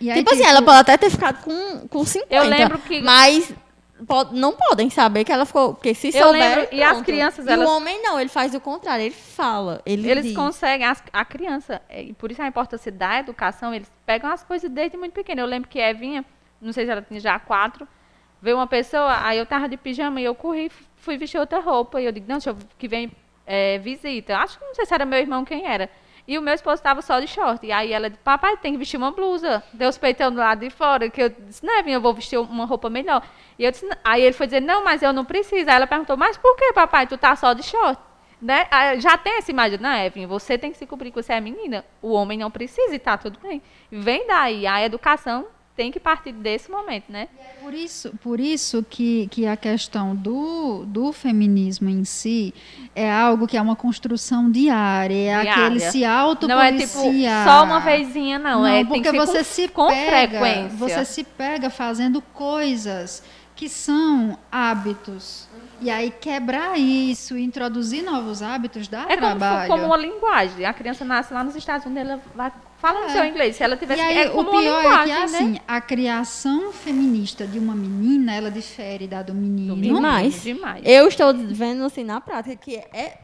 E aí, tipo assim, ela pode até ter ficado com 50. Eu lembro que... Mas não podem saber que ela ficou... Porque se souber, e as crianças... E o homem não, ele faz o contrário, ele fala, eles diz. Conseguem... A criança, por isso a importância da educação, eles pegam as coisas desde muito pequena. Eu lembro que Evinha, não sei se ela tinha já 4, veio uma pessoa, aí eu tava de pijama e eu corri, fui vestir outra roupa. E eu digo, não, deixa eu que vem... visita, acho que não sei se era meu irmão quem era, e o meu esposo estava só de short, e aí ela disse, papai, tem que vestir uma blusa, deu os peitão do lado de fora, que eu disse, não, eu vou vestir uma roupa melhor, e eu disse, aí ele foi dizer, não, mas eu não preciso, aí ela perguntou, mas por que, papai, tu tá só de short? Né? Já tem essa imagem, não, Evelyn, você tem que se cobrir que você é menina, o homem não precisa e tá tudo bem, vem daí, a educação tem que partir desse momento, né? Por isso que a questão do feminismo em si é algo que é uma construção diária, aquele se autopoliciar. Não é tipo só uma vezinha, não. Porque tem que você ser com frequência. Você se pega fazendo coisas que são hábitos. E aí quebrar isso, introduzir novos hábitos dá trabalho. É como uma linguagem. A criança nasce lá nos Estados Unidos, ela vai... Fala no seu inglês, se ela tivesse... E aí, o pior é que, assim, né? A criação feminista de uma menina, ela difere da do menino. Demais. Eu estou vendo, assim, na prática, que é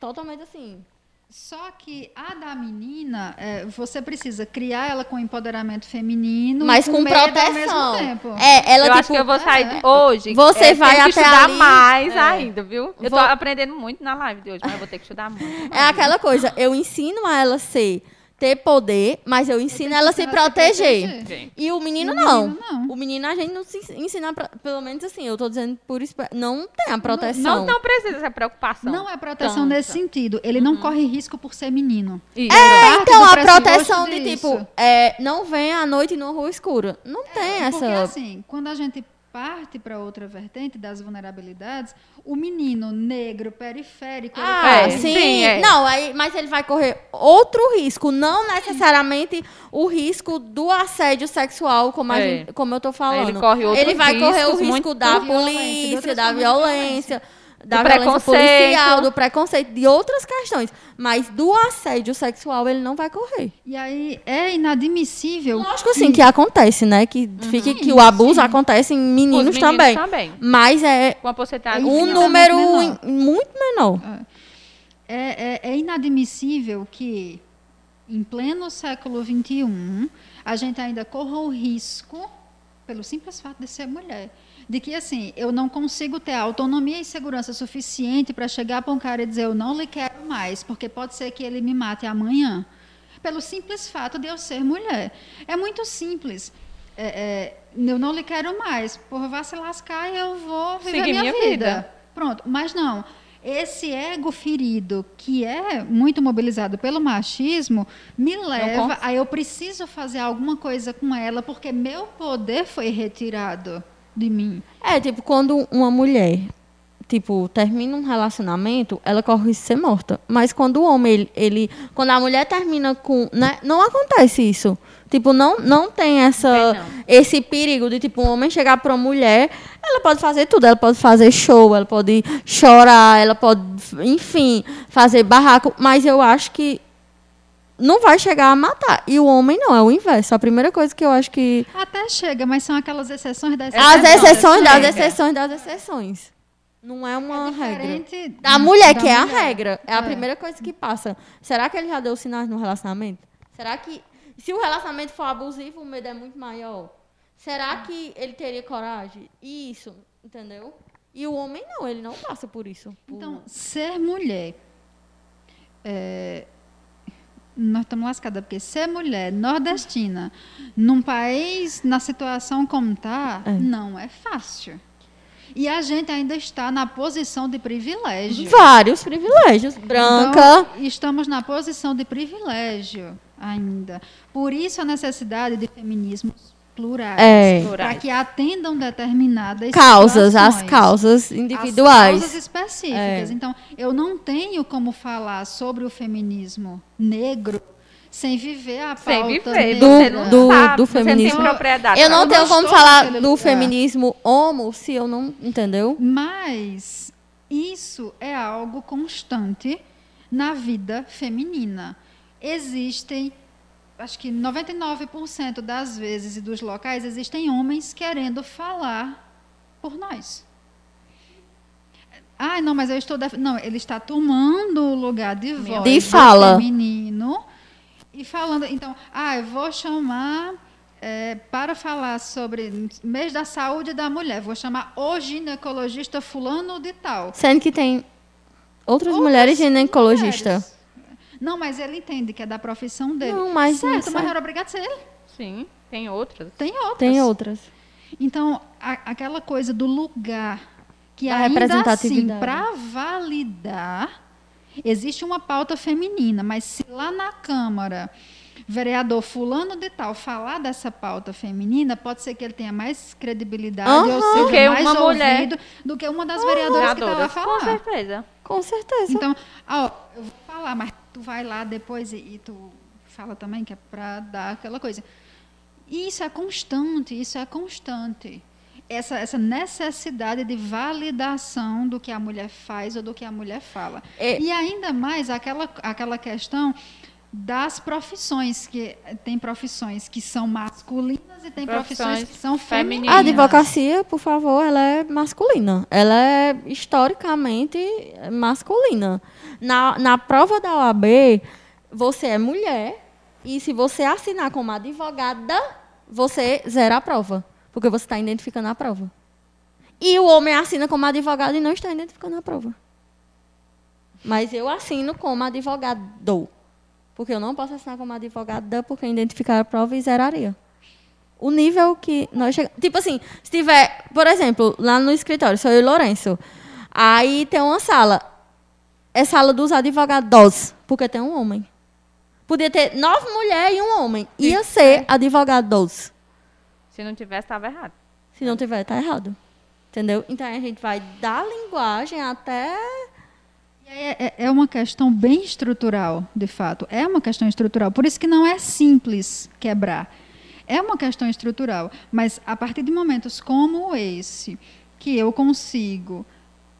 totalmente assim. Só que a da menina, você precisa criar ela com empoderamento feminino, mas com proteção. Ao mesmo tempo. Ela eu tipo, acho que eu vou sair hoje. Você vai até estudar ali, mais ainda, viu? Eu tô aprendendo muito na live de hoje, mas eu vou ter que estudar muito. É aquela coisa, eu ensino a ela ser ter poder, mas eu ensino ela a se proteger. E o menino, não. O menino a gente não se ensina, pelo menos assim, eu tô dizendo por não tem a proteção. Não precisa dessa preocupação. Não é proteção nesse sentido. Ele não corre risco por ser menino. Isso. É, então a proteção de tipo, não venha à noite na rua escura. Não tem essa... Porque assim, quando a gente parte para outra vertente das vulnerabilidades, o menino negro periférico... Não, aí, mas ele vai correr outro risco, não necessariamente o risco do assédio sexual, como, como eu tô falando. Ele corre outro risco da polícia, da violência, da violência policial, do preconceito, de outras questões. Mas do assédio sexual ele não vai correr. E aí é inadmissível. Lógico sim que acontece, né? Que, que o abuso acontece em meninos também. Mas é uma porcentagem um número menor. Muito menor. É inadmissível que em pleno século XXI a gente ainda corra o risco, pelo simples fato de ser mulher, de que, assim, eu não consigo ter autonomia e segurança suficiente para chegar para um cara e dizer eu não lhe quero mais, porque pode ser que ele me mate amanhã, pelo simples fato de eu ser mulher. É muito simples. Eu não lhe quero mais. Porra, vá se lascar e eu vou viver minha vida. Pronto. Mas não. Esse ego ferido, que é muito mobilizado pelo machismo, me leva a eu preciso fazer alguma coisa com ela, porque meu poder foi retirado de mim. É, tipo, quando uma mulher, tipo, termina um relacionamento, ela corre o risco de ser morta. Mas quando o homem, quando a mulher termina com, né, não acontece isso. Tipo, não tem esse perigo de, tipo, um homem chegar para uma mulher, ela pode fazer tudo, ela pode fazer show, ela pode chorar, ela pode, enfim, fazer barraco, mas eu acho que não vai chegar a matar. E o homem não, é o inverso. A primeira coisa que eu acho que... Até chega, mas são aquelas exceções das exceções. As exceções das exceções das exceções. Não é uma regra. Da mulher, que é a regra. É a primeira coisa que passa. Será que ele já deu sinais no relacionamento? Será que... Se o relacionamento for abusivo, o medo é muito maior. Será que ele teria coragem? Isso, entendeu? E o homem não, ele não passa por isso. Então, ser mulher... Nós estamos lascadas, porque ser mulher nordestina num país, na situação como está, não é fácil. E a gente ainda está na posição de privilégio. Vários privilégios. Branca. Então, estamos na posição de privilégio ainda. Por isso a necessidade de feminismos plurais. Para que atendam determinadas causas, situações, as causas individuais. As causas específicas. Então, eu não tenho como falar sobre o feminismo negro sem viver a pauta do feminismo. Eu não tenho como falar do feminismo homo se eu não... Entendeu? Mas isso é algo constante na vida feminina. Existem... Acho que 99% das vezes e dos locais existem homens querendo falar por nós. Ah, não, mas eu estou... Não, ele está tomando o lugar de voz do feminino e falando... Então, eu vou chamar para falar sobre mês da saúde da mulher. Vou chamar o ginecologista fulano de tal. Sendo que tem outras mulheres ginecologistas. Não, mas ele entende que é da profissão dele. Não, mas certo, mas era obrigado a ser ele. Sim, tem outras. Tem outras. Então, aquela coisa do lugar que ainda assim, para validar, existe uma pauta feminina, mas se lá na Câmara, vereador fulano de tal falar dessa pauta feminina, pode ser que ele tenha mais credibilidade ou seja mais ouvido do que uma das vereadoras que está lá falando. Com certeza. Então, eu vou falar, mas tu vai lá depois e tu fala também, que é para dar aquela coisa. Isso é constante. Essa necessidade de validação do que a mulher faz ou do que a mulher fala. E ainda mais aquela questão das profissões, que tem profissões que são masculinas e tem profissões que são femininas. A advocacia, por favor, ela é masculina. Ela é historicamente masculina. Na prova da OAB, você é mulher e se você assinar como advogada, você zera a prova, porque você está identificando a prova. E o homem assina como advogado e não está identificando a prova. Mas eu assino como advogado. Porque eu não posso assinar como advogada porque identificar a prova e zeraria. O nível que nós chegamos... Tipo assim, se tiver... Por exemplo, lá no escritório, sou eu e Lourenço. Aí tem uma sala. É sala dos advogados, porque tem um homem. Podia ter 9 mulheres e um homem. Ia ser advogados. Se não tivesse, estava errado. Se não tiver, está errado. Entendeu? Então, a gente vai da linguagem até... É uma questão bem estrutural, de fato. É uma questão estrutural. Por isso que não é simples quebrar. É uma questão estrutural. Mas, a partir de momentos como esse, que eu consigo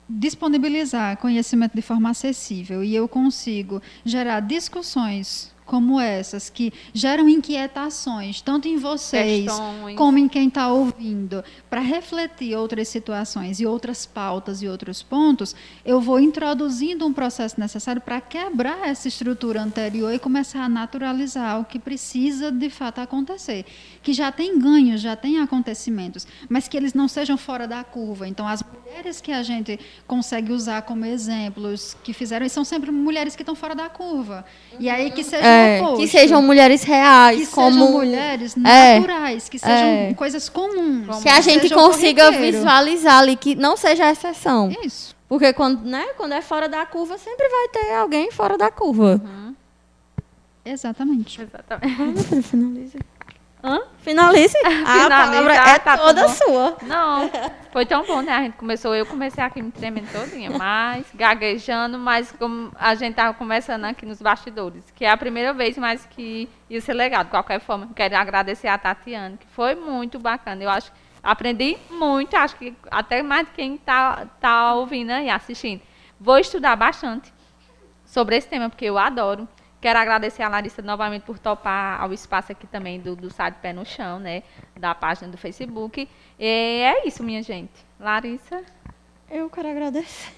disponibilizar conhecimento de forma acessível e eu consigo gerar discussões como essas, que geram inquietações, tanto em vocês questões, como em quem está ouvindo, para refletir outras situações e outras pautas e outros pontos, eu vou introduzindo um processo necessário para quebrar essa estrutura anterior e começar a naturalizar o que precisa, de fato, acontecer. Que já tem ganhos, já tem acontecimentos, mas que eles não sejam fora da curva. Então, as mulheres que a gente consegue usar como exemplos, que fizeram, são sempre mulheres que estão fora da curva. E aí que seja que sejam mulheres reais, que como... sejam mulheres naturais, que sejam coisas comuns. Que a gente consiga visualizar ali, que não seja exceção. Isso. Porque quando é fora da curva, sempre vai ter alguém fora da curva. Uhum. Exatamente. Finalize. Hã? Finalize. A palavra é toda sua. Não, foi tão bom, né? A gente começou, eu comecei aqui me tremendo todinha, mas gaguejando, mas como a gente estava conversando aqui nos bastidores, que é a primeira vez, mas que ia ser legal. De qualquer forma, quero agradecer a Tatiane, que foi muito bacana. Eu acho que aprendi muito, acho que até mais de quem tá ouvindo e assistindo. Vou estudar bastante sobre esse tema, porque eu adoro. Quero agradecer a Larissa novamente por topar ao espaço aqui também do site Pé no Chão, né? Da página do Facebook. E é isso, minha gente. Larissa? Eu quero agradecer.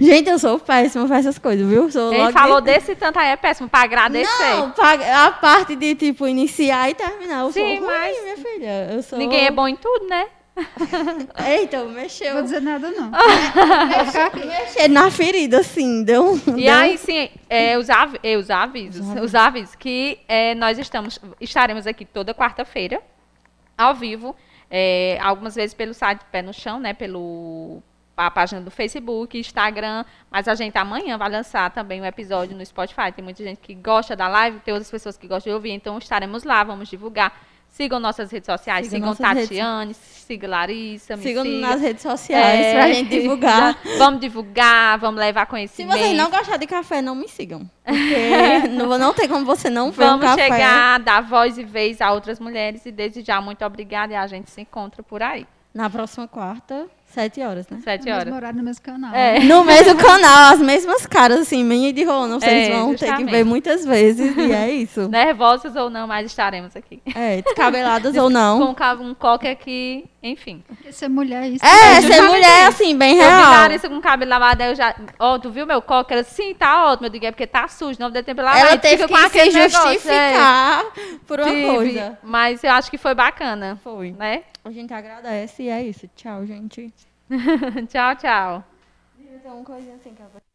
Gente, eu sou péssima para essas coisas, viu? Quem falou desse tanto aí é péssimo, para agradecer. Não, a parte de, tipo, iniciar e terminar. Eu sou ruim, mas... minha filha. Eu sou... Ninguém é bom em tudo, né? Eita, mexeu. Não vou dizer nada, não. Mexer na ferida, assim. E aí, sim, os avisos. Os avisos que nós estaremos aqui toda quarta-feira, ao vivo, algumas vezes pelo site Pé no Chão, né? A página do Facebook, Instagram, mas a gente amanhã vai lançar também um episódio no Spotify. Tem muita gente que gosta da live, tem outras pessoas que gostam de ouvir, então estaremos lá, vamos divulgar. Sigam nossas redes sociais, sigam Tatiane, siga Larissa, me sigam nas redes sociais pra gente divulgar. Vamos divulgar, vamos levar conhecimento. Se vocês não gostarem de café, não me sigam. Porque não tem como você não ver um café. Vamos chegar, dar voz e vez a outras mulheres e desde já, muito obrigada e a gente se encontra por aí. Na próxima quarta, 7h, né? 7h. No mesmo horário, no mesmo canal. No mesmo canal, as mesmas caras, assim, minha e de Roana, vocês vão justamente ter que ver muitas vezes, e é isso. Nervosas ou não, mas estaremos aqui. Descabeladas ou não. Com um coque aqui, enfim. Porque ser mulher é isso. Ser mulher, assim, bem real. Eu vi Larissa com o cabelo lavado, aí eu já... Tu viu meu coque? Ela, sim, tá ótimo. Eu digo, é porque tá sujo, não deu tempo de lavar. Ela teve que se justificar por uma coisa. Mas eu acho que foi bacana. Foi. Né? A gente agradece e é isso. Tchau, gente. Tchau, tchau. Então, uma coisinha assim,